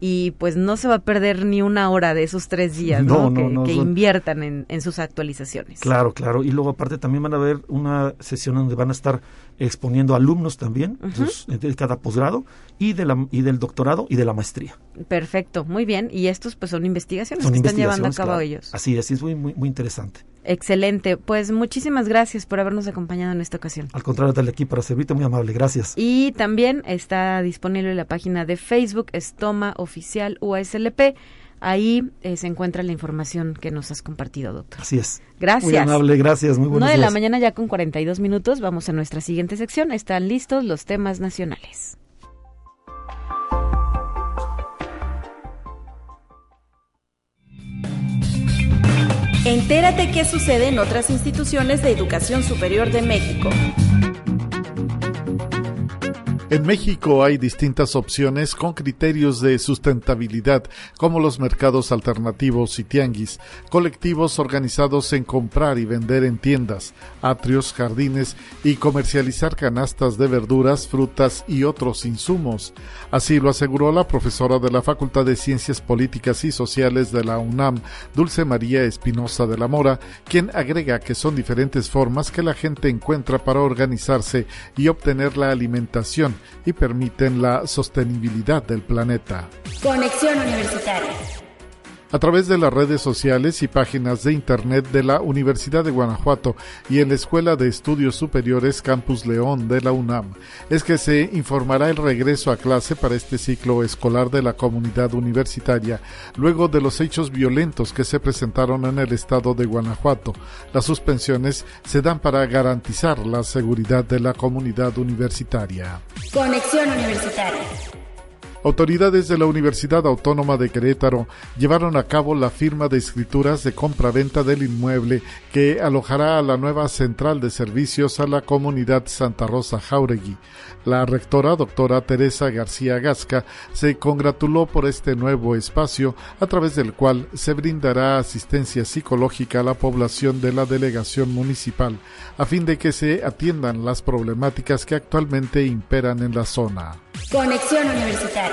y pues no se va a perder ni una hora de esos 3 días que inviertan en sus actualizaciones. Claro, y luego aparte también van a haber una sesión donde van a estar exponiendo alumnos también, de cada posgrado y del doctorado y de la maestría. Perfecto, muy bien, y estos pues son investigaciones que están llevando a cabo ellos. Así es muy, muy, muy interesante. Excelente, pues muchísimas gracias por habernos acompañado en esta ocasión. Al contrario, dale aquí para servirte, muy amable, gracias. Y también está disponible la página de Facebook, Estoma Oficial UASLP, ahí se encuentra la información que nos has compartido, doctor. Así es. Gracias. Muy amable, gracias, muy buenos días. 9:00 a.m. ya con 42 minutos, vamos a nuestra siguiente sección, están listos los temas nacionales. Entérate qué sucede en otras instituciones de educación superior de México. En México hay distintas opciones con criterios de sustentabilidad, como los mercados alternativos y tianguis, colectivos organizados en comprar y vender en tiendas, atrios, jardines y comercializar canastas de verduras, frutas y otros insumos. Así lo aseguró la profesora de la Facultad de Ciencias Políticas y Sociales de la UNAM, Dulce María Espinosa de la Mora, quien agrega que son diferentes formas que la gente encuentra para organizarse y obtener la alimentación y permiten la sostenibilidad del planeta. Conexión Universitaria. A través de las redes sociales y páginas de internet de la Universidad de Guanajuato y en la Escuela de Estudios Superiores Campus León de la UNAM, es que se informará el regreso a clase para este ciclo escolar de la comunidad universitaria, luego de los hechos violentos que se presentaron en el estado de Guanajuato. Las suspensiones se dan para garantizar la seguridad de la comunidad universitaria. Conexión Universitaria. Autoridades de la Universidad Autónoma de Querétaro llevaron a cabo la firma de escrituras de compraventa del inmueble que alojará a la nueva central de servicios a la comunidad Santa Rosa Jáuregui. La rectora, doctora Teresa García Gasca, se congratuló por este nuevo espacio a través del cual se brindará asistencia psicológica a la población de la delegación municipal a fin de que se atiendan las problemáticas que actualmente imperan en la zona. Conexión Universitaria.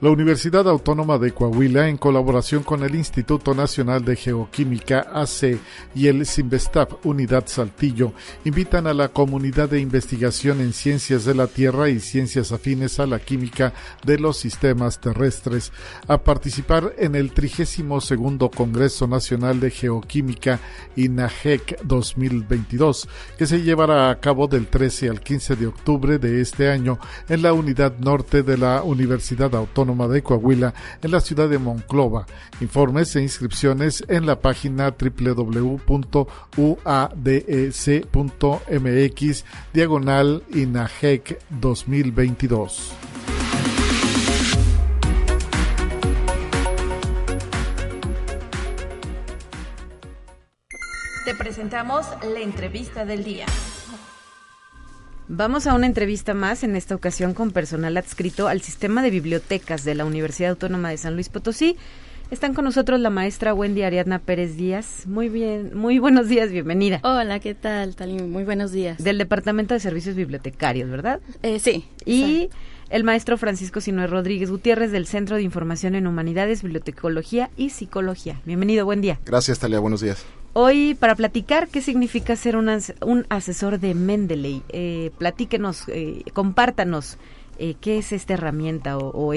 La Universidad Autónoma de Coahuila, en colaboración con el Instituto Nacional de Geoquímica AC y el CINVESTAV Unidad Saltillo, invitan a la comunidad de investigación en ciencias de la Tierra y ciencias afines a la química de los sistemas terrestres a participar en el 32º Congreso Nacional de Geoquímica INAGEQ 2022, que se llevará a cabo del 13 al 15 de octubre de este año en la Unidad Norte de la Universidad Autónoma de Coahuila en la ciudad de Monclova. Informes e inscripciones en la página www.uadec.mx/INAGEQ 2022. Te presentamos la entrevista del día. Vamos a una entrevista más, en esta ocasión con personal adscrito al sistema de bibliotecas de la Universidad Autónoma de San Luis Potosí. Están con nosotros la maestra Wendy Ariadna Pérez Díaz. Muy bien, muy buenos días, bienvenida. Hola, ¿qué tal, Talia? Muy buenos días. Del Departamento de Servicios Bibliotecarios, ¿verdad? Sí. Y exacto. El maestro Francisco Sinué Rodríguez Gutiérrez del Centro de Información en Humanidades, Bibliotecología y Psicología. Bienvenido, buen día. Gracias, Talia, buenos días. Hoy, para platicar, ¿qué significa ser un asesor de Mendeley? Platíquenos, compártanos, ¿qué es esta herramienta o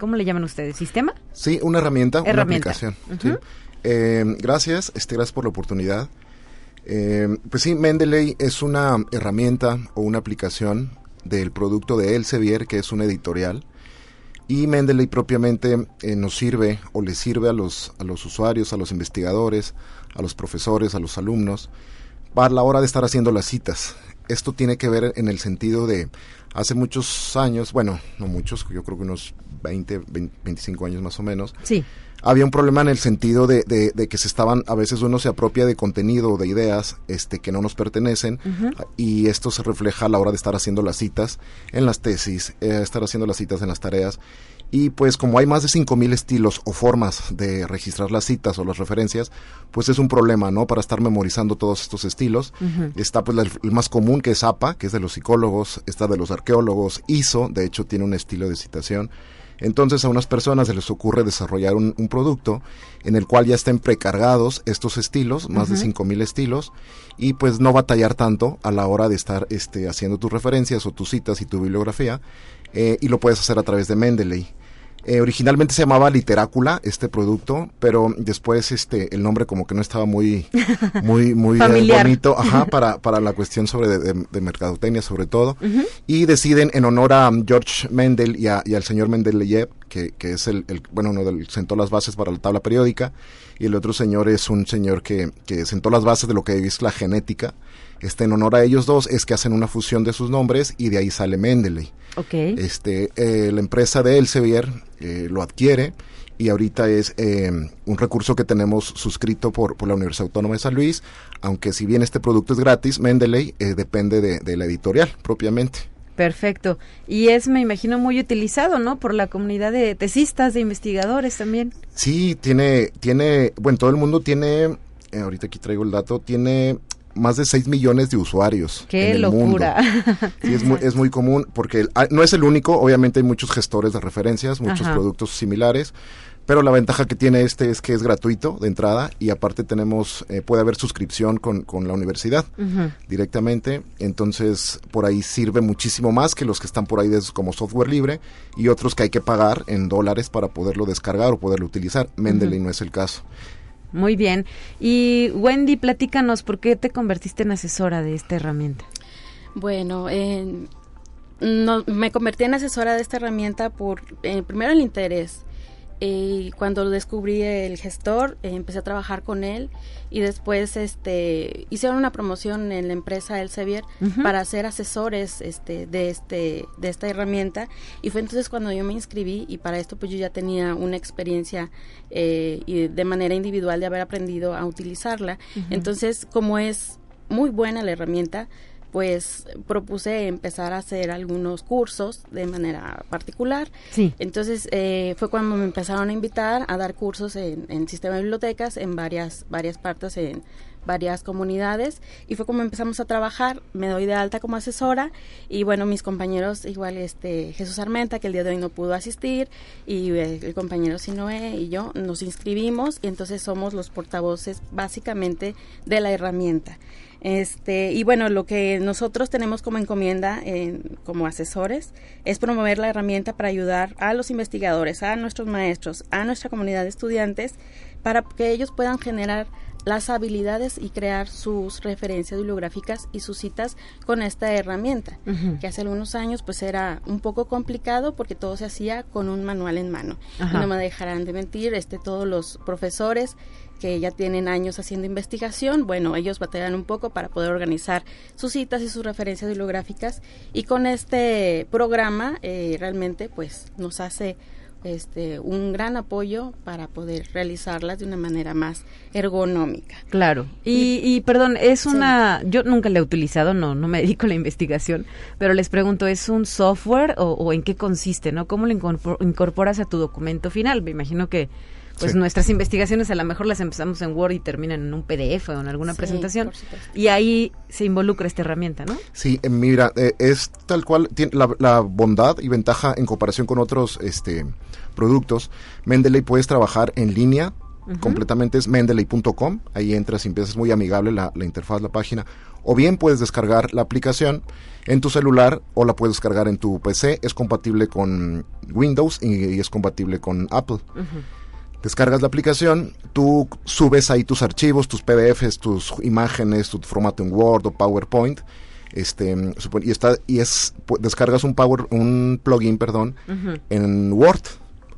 ¿cómo le llaman ustedes? ¿Sistema? Sí, una herramienta. Una aplicación. Uh-huh. Sí. Gracias por la oportunidad. Pues sí, Mendeley es una herramienta o una aplicación del producto de Elsevier, que es una editorial. Y Mendeley propiamente nos sirve o le sirve a los usuarios, a los investigadores, a los profesores, a los alumnos, para la hora de estar haciendo las citas. Esto tiene que ver en el sentido de hace muchos años, bueno, no muchos, yo creo que unos 25 años más o menos. Sí. Había un problema en el sentido de que se estaban, a veces uno se apropia de contenido o de ideas que no nos pertenecen, uh-huh, y esto se refleja a la hora de estar haciendo las citas en las tesis, estar haciendo las citas en las tareas. Y pues como hay más de 5,000 estilos o formas de registrar las citas o las referencias, pues es un problema, ¿no? Para estar memorizando todos estos estilos. Uh-huh. Está pues el más común, que es APA, que es de los psicólogos, está de los arqueólogos, ISO, de hecho tiene un estilo de citación. Entonces a unas personas se les ocurre desarrollar un producto en el cual ya estén precargados estos estilos, más de 5,000 estilos, y pues no batallar tanto a la hora de estar haciendo tus referencias o tus citas y tu bibliografía, y lo puedes hacer a través de Mendeley. Originalmente se llamaba Literácula este producto, pero después el nombre como que no estaba muy bonito, para la cuestión sobre de mercadotecnia sobre todo, y deciden en honor a George Mendel y al señor Mendeleev, que es uno sentó las bases para la tabla periódica, y el otro señor es un señor que sentó las bases de lo que es la genética. En honor a ellos dos es que hacen una fusión de sus nombres y de ahí sale Mendeley. Okay. La empresa de Elsevier lo adquiere y ahorita es un recurso que tenemos suscrito por la Universidad Autónoma de San Luis, aunque si bien este producto es gratis, Mendeley depende de la editorial propiamente. Perfecto. Y es, me imagino, muy utilizado, ¿no?, por la comunidad de tesistas, de investigadores también. Sí, tiene, todo el mundo tiene, ahorita aquí traigo el dato, tiene más de 6 millones de usuarios. ¡Qué en el locura! Mundo. Sí, es muy común, porque no es el único, obviamente hay muchos gestores de referencias, muchos productos similares, pero la ventaja que tiene es que es gratuito de entrada, y aparte puede haber suscripción con la universidad directamente, entonces por ahí sirve muchísimo más que los que están por ahí como software libre, y otros que hay que pagar en dólares para poderlo descargar o poderlo utilizar. Mendeley no es el caso. Muy bien. Y Wendy, platícanos, ¿por qué te convertiste en asesora de esta herramienta? Bueno, me convertí en asesora de esta herramienta por, primero, el interés. Cuando descubrí el gestor, empecé a trabajar con él, y después hicieron una promoción en la empresa Elsevier para ser asesores de esta herramienta, y fue entonces cuando yo me inscribí, y para esto pues yo ya tenía una experiencia y de manera individual de haber aprendido a utilizarla. Entonces, como es muy buena la herramienta, pues propuse empezar a hacer algunos cursos de manera particular. Sí. Entonces fue cuando me empezaron a invitar a dar cursos en sistema de bibliotecas en varias partes, en varias comunidades, y fue como empezamos a trabajar. Me doy de alta como asesora, y bueno, mis compañeros, igual Jesús Armenta, que el día de hoy no pudo asistir, y el compañero Sinué y yo nos inscribimos, y entonces somos los portavoces básicamente de la herramienta. Y bueno, lo que nosotros tenemos como encomienda como asesores es promover la herramienta para ayudar a los investigadores, a nuestros maestros, a nuestra comunidad de estudiantes, para que ellos puedan generar las habilidades y crear sus referencias bibliográficas y sus citas con esta herramienta, que hace algunos años pues era un poco complicado porque todo se hacía con un manual en mano. Y no me dejarán de mentir, todos los profesores que ya tienen años haciendo investigación, bueno, ellos batallan un poco para poder organizar sus citas y sus referencias bibliográficas, y con este programa realmente pues nos hace un gran apoyo para poder realizarlas de una manera más ergonómica. Claro. Y perdón, es una, yo nunca la he utilizado, no me dedico a la investigación, pero les pregunto, ¿es un software o en qué consiste, no? ¿Cómo lo incorporas a tu documento final? Me imagino que pues nuestras investigaciones a lo mejor las empezamos en Word y terminan en un PDF o en alguna presentación, y ahí se involucra esta herramienta, ¿no? Sí, mira, es tal cual, tiene la bondad y ventaja en comparación con otros productos. Mendeley puedes trabajar en línea, completamente es mendeley.com, ahí entras y es muy amigable la interfaz, la página, o bien puedes descargar la aplicación en tu celular o la puedes descargar en tu PC, es compatible con Windows y es compatible con Apple. Descargas la aplicación, tú subes ahí tus archivos, tus PDFs, tus imágenes, tu formato en Word o PowerPoint, descargas un plugin en Word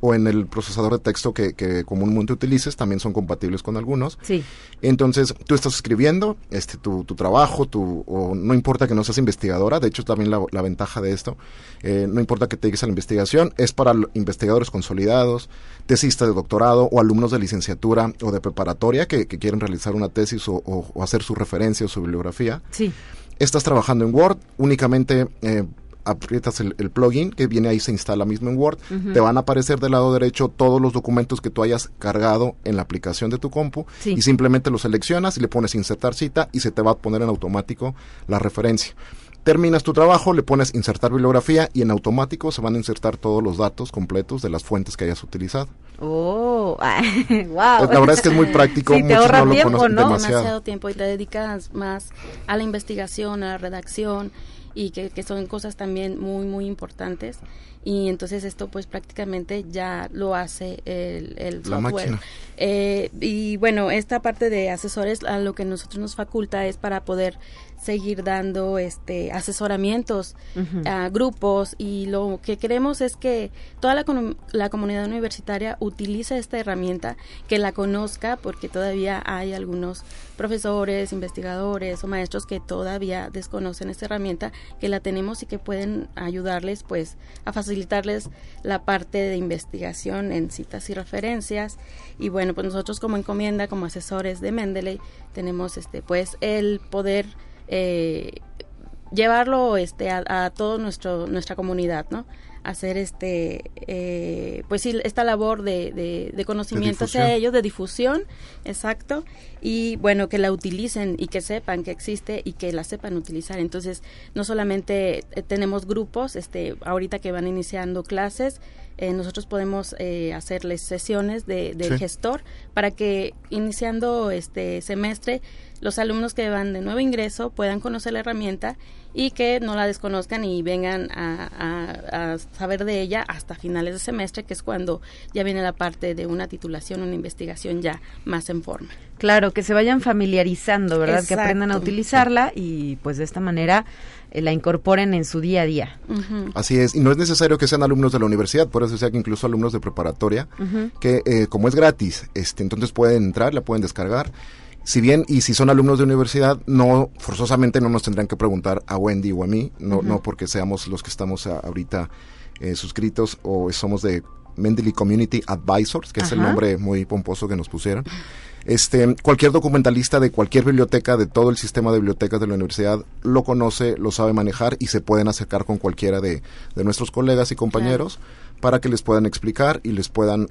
o en el procesador de texto que comúnmente utilices, también son compatibles con algunos. Sí. Entonces, tú estás escribiendo tu trabajo, o no importa que no seas investigadora, de hecho también la ventaja de esto, no importa que te dediques a la investigación, es para investigadores consolidados, tesistas de doctorado o alumnos de licenciatura o de preparatoria que quieren realizar una tesis o hacer su referencia o su bibliografía. Sí. Estás trabajando en Word, únicamente aprietas el plugin que viene ahí, se instala mismo en Word, te van a aparecer del lado derecho todos los documentos que tú hayas cargado en la aplicación de tu compu, y simplemente los seleccionas y le pones insertar cita y se te va a poner en automático la referencia. Terminas tu trabajo, le pones insertar bibliografía y en automático se van a insertar todos los datos completos de las fuentes que hayas utilizado. ¡Oh! ¡Wow! La verdad es que es muy práctico, sí, muchos no lo conocen, ¿no? Demasiado tiempo, y te dedicas más a la investigación, a la redacción, y que son cosas también muy, muy importantes. Y entonces esto pues prácticamente ya lo hace el software. La máquina. Y bueno, esta parte de asesores a lo que nosotros nos faculta es para poder seguir dando asesoramientos a grupos, y lo que queremos es que toda la comunidad universitaria utilice esta herramienta, que la conozca, porque todavía hay algunos profesores, investigadores o maestros que todavía desconocen esta herramienta, que la tenemos y que pueden ayudarles pues a facilitarles la parte de investigación en citas y referencias. Y bueno, pues nosotros como encomienda, como asesores de Mendeley, tenemos pues el poder llevarlo a toda nuestra comunidad, ¿no? Hacer pues sí, esta labor de conocimiento hacia ellos, de difusión, exacto, y bueno, que la utilicen y que sepan que existe y que la sepan utilizar. Entonces, no solamente tenemos grupos, ahorita que van iniciando clases, nosotros podemos hacerles sesiones de gestor para que iniciando este semestre los alumnos que van de nuevo ingreso puedan conocer la herramienta y que no la desconozcan y vengan a saber de ella hasta finales de semestre, que es cuando ya viene la parte de una titulación, una investigación ya más en forma. Claro, que se vayan familiarizando, ¿verdad? Exacto. Que aprendan a utilizarla y pues de esta manera la incorporen en su día a día. Uh-huh. Así es, y no es necesario que sean alumnos de la universidad, por eso decía que incluso alumnos de preparatoria, que como es gratis, entonces pueden entrar, la pueden descargar. Si bien, y si son alumnos de universidad, no forzosamente no nos tendrán que preguntar a Wendy o a mí, no porque seamos los que estamos ahorita suscritos o somos de Mendeley Community Advisors, que es el nombre muy pomposo que nos pusieron. Cualquier documentalista de cualquier biblioteca, de todo el sistema de bibliotecas de la universidad, lo conoce, lo sabe manejar y se pueden acercar con cualquiera de nuestros colegas y compañeros para que les puedan explicar y les puedan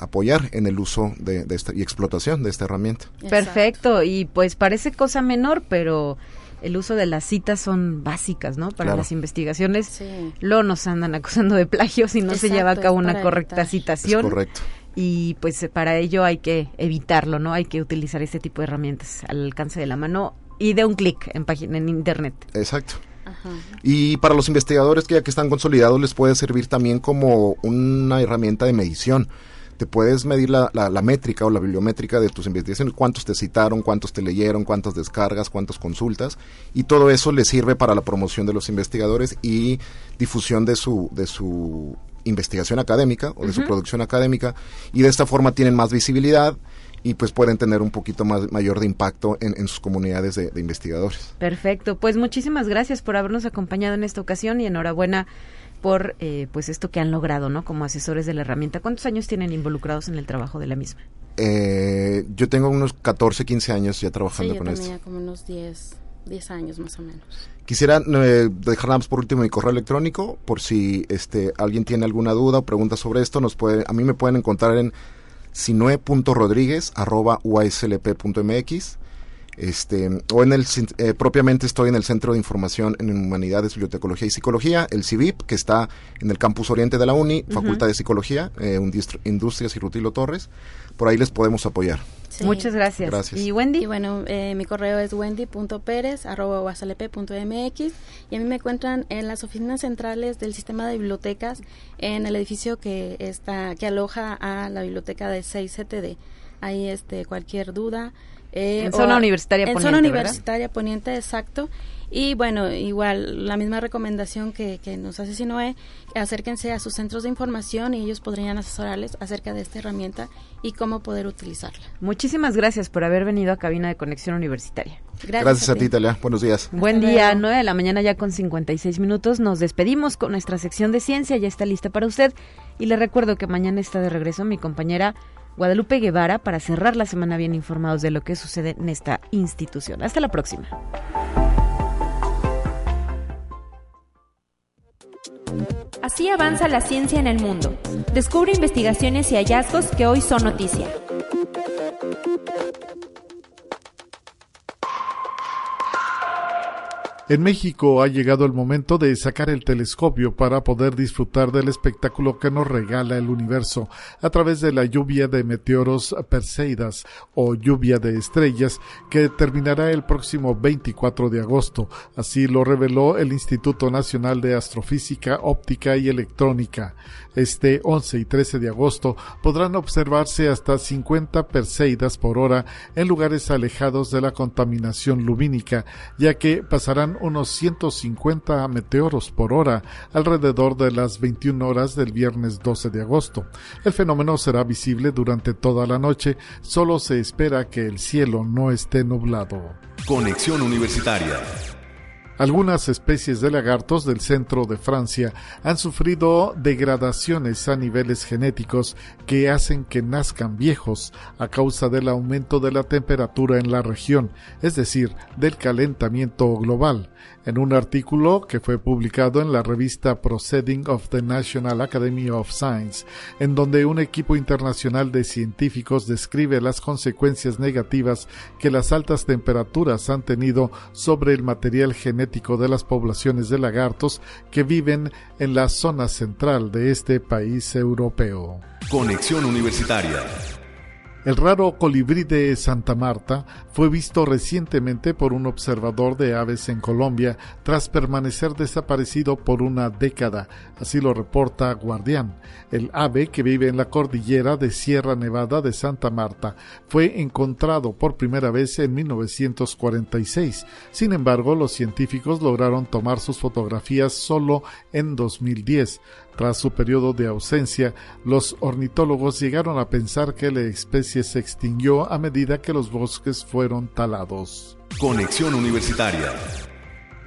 apoyar en el uso de esta, y explotación de esta herramienta. Exacto. Perfecto, y pues parece cosa menor, pero el uso de las citas son básicas, ¿no? Para las investigaciones, luego nos andan acusando de plagio si no se lleva a cabo una correcta citación. Es correcto. Y pues para ello hay que evitarlo, ¿no? Hay que utilizar este tipo de herramientas al alcance de la mano y de un clic en internet. Exacto. Ajá. Y para los investigadores que ya que están consolidados les puede servir también como una herramienta de medición. Te puedes medir la métrica o la bibliométrica de tus investigaciones, cuántos te citaron, cuántos te leyeron, cuántas descargas, cuántas consultas, y todo eso les sirve para la promoción de los investigadores y difusión de su investigación académica o de su producción académica, y de esta forma tienen más visibilidad y pues pueden tener un poquito más mayor de impacto en sus comunidades de investigadores. Perfecto, pues muchísimas gracias por habernos acompañado en esta ocasión y enhorabuena por pues esto que han logrado, ¿no? Como asesores de la herramienta. ¿Cuántos años tienen involucrados en el trabajo de la misma? Yo tengo unos 14, 15 años ya trabajando con esto. Sí, yo tenía como unos 10 años más o menos. Quisiera dejar nada más por último mi correo electrónico, por si alguien tiene alguna duda o pregunta sobre esto, a mí me pueden encontrar en sinué.rodriguez@uaslp.mx, o en el propiamente estoy en el Centro de Información en Humanidades, Bibliotecología y Psicología, el CIBIP, que está en el campus oriente de la UNI, Facultad de Psicología, Industrias y Rutilo Torres. Por ahí les podemos apoyar. Sí. Muchas gracias. ¿Y Wendy? Y bueno, mi correo es wendy.perez@uaslp.mx y a mí me encuentran en las oficinas centrales del sistema de bibliotecas en el edificio que aloja a la biblioteca de 6CTD. Ahí cualquier duda. En zona universitaria poniente. En zona universitaria poniente, exacto. Y bueno, igual, la misma recomendación que nos hace Sinoe, acérquense a sus centros de información y ellos podrían asesorarles acerca de esta herramienta y cómo poder utilizarla. Muchísimas gracias por haber venido a Cabina de Conexión Universitaria. Gracias a ti, Talia. Buenos días. Buen día, 9 de la mañana ya con 56 minutos. Nos despedimos con nuestra sección de ciencia, ya está lista para usted. Y le recuerdo que mañana está de regreso mi compañera Guadalupe Guevara para cerrar la semana bien informados de lo que sucede en esta institución. Hasta la próxima. Así avanza la ciencia en el mundo. Descubre investigaciones y hallazgos que hoy son noticia. En México ha llegado el momento de sacar el telescopio para poder disfrutar del espectáculo que nos regala el universo a través de la lluvia de meteoros Perseidas o lluvia de estrellas que terminará el próximo 24 de agosto. Así lo reveló el Instituto Nacional de Astrofísica, Óptica y Electrónica. Este 11 y 13 de agosto podrán observarse hasta 50 Perseidas por hora en lugares alejados de la contaminación lumínica, ya que pasarán unos 150 meteoros por hora alrededor de las 21 horas del viernes 12 de agosto. El fenómeno será visible durante toda la noche, solo se espera que el cielo no esté nublado. Conexión Universitaria. Algunas especies de lagartos del centro de Francia han sufrido degradaciones a niveles genéticos que hacen que nazcan viejos a causa del aumento de la temperatura en la región, es decir, del calentamiento global. En un artículo que fue publicado en la revista Proceedings of the National Academy of Science, en donde un equipo internacional de científicos describe las consecuencias negativas que las altas temperaturas han tenido sobre el material genético de las poblaciones de lagartos que viven en la zona central de este país europeo. Conexión Universitaria. El raro colibrí de Santa Marta fue visto recientemente por un observador de aves en Colombia tras permanecer desaparecido por una década, así lo reporta Guardián. El ave, que vive en la cordillera de Sierra Nevada de Santa Marta, fue encontrado por primera vez en 1946. Sin embargo, los científicos lograron tomar sus fotografías solo en 2010. Tras su periodo de ausencia, los ornitólogos llegaron a pensar que la especie se extinguió a medida que los bosques fueron talados. Conexión Universitaria.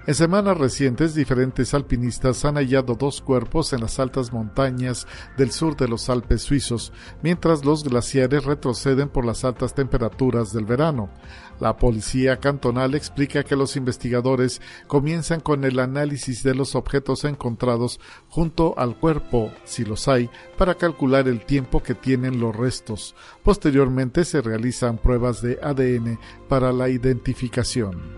En semanas recientes, diferentes alpinistas han hallado dos cuerpos en las altas montañas del sur de los Alpes suizos, mientras los glaciares retroceden por las altas temperaturas del verano. La policía cantonal explica que los investigadores comienzan con el análisis de los objetos encontrados junto al cuerpo, si los hay, para calcular el tiempo que tienen los restos. Posteriormente se realizan pruebas de ADN para la identificación.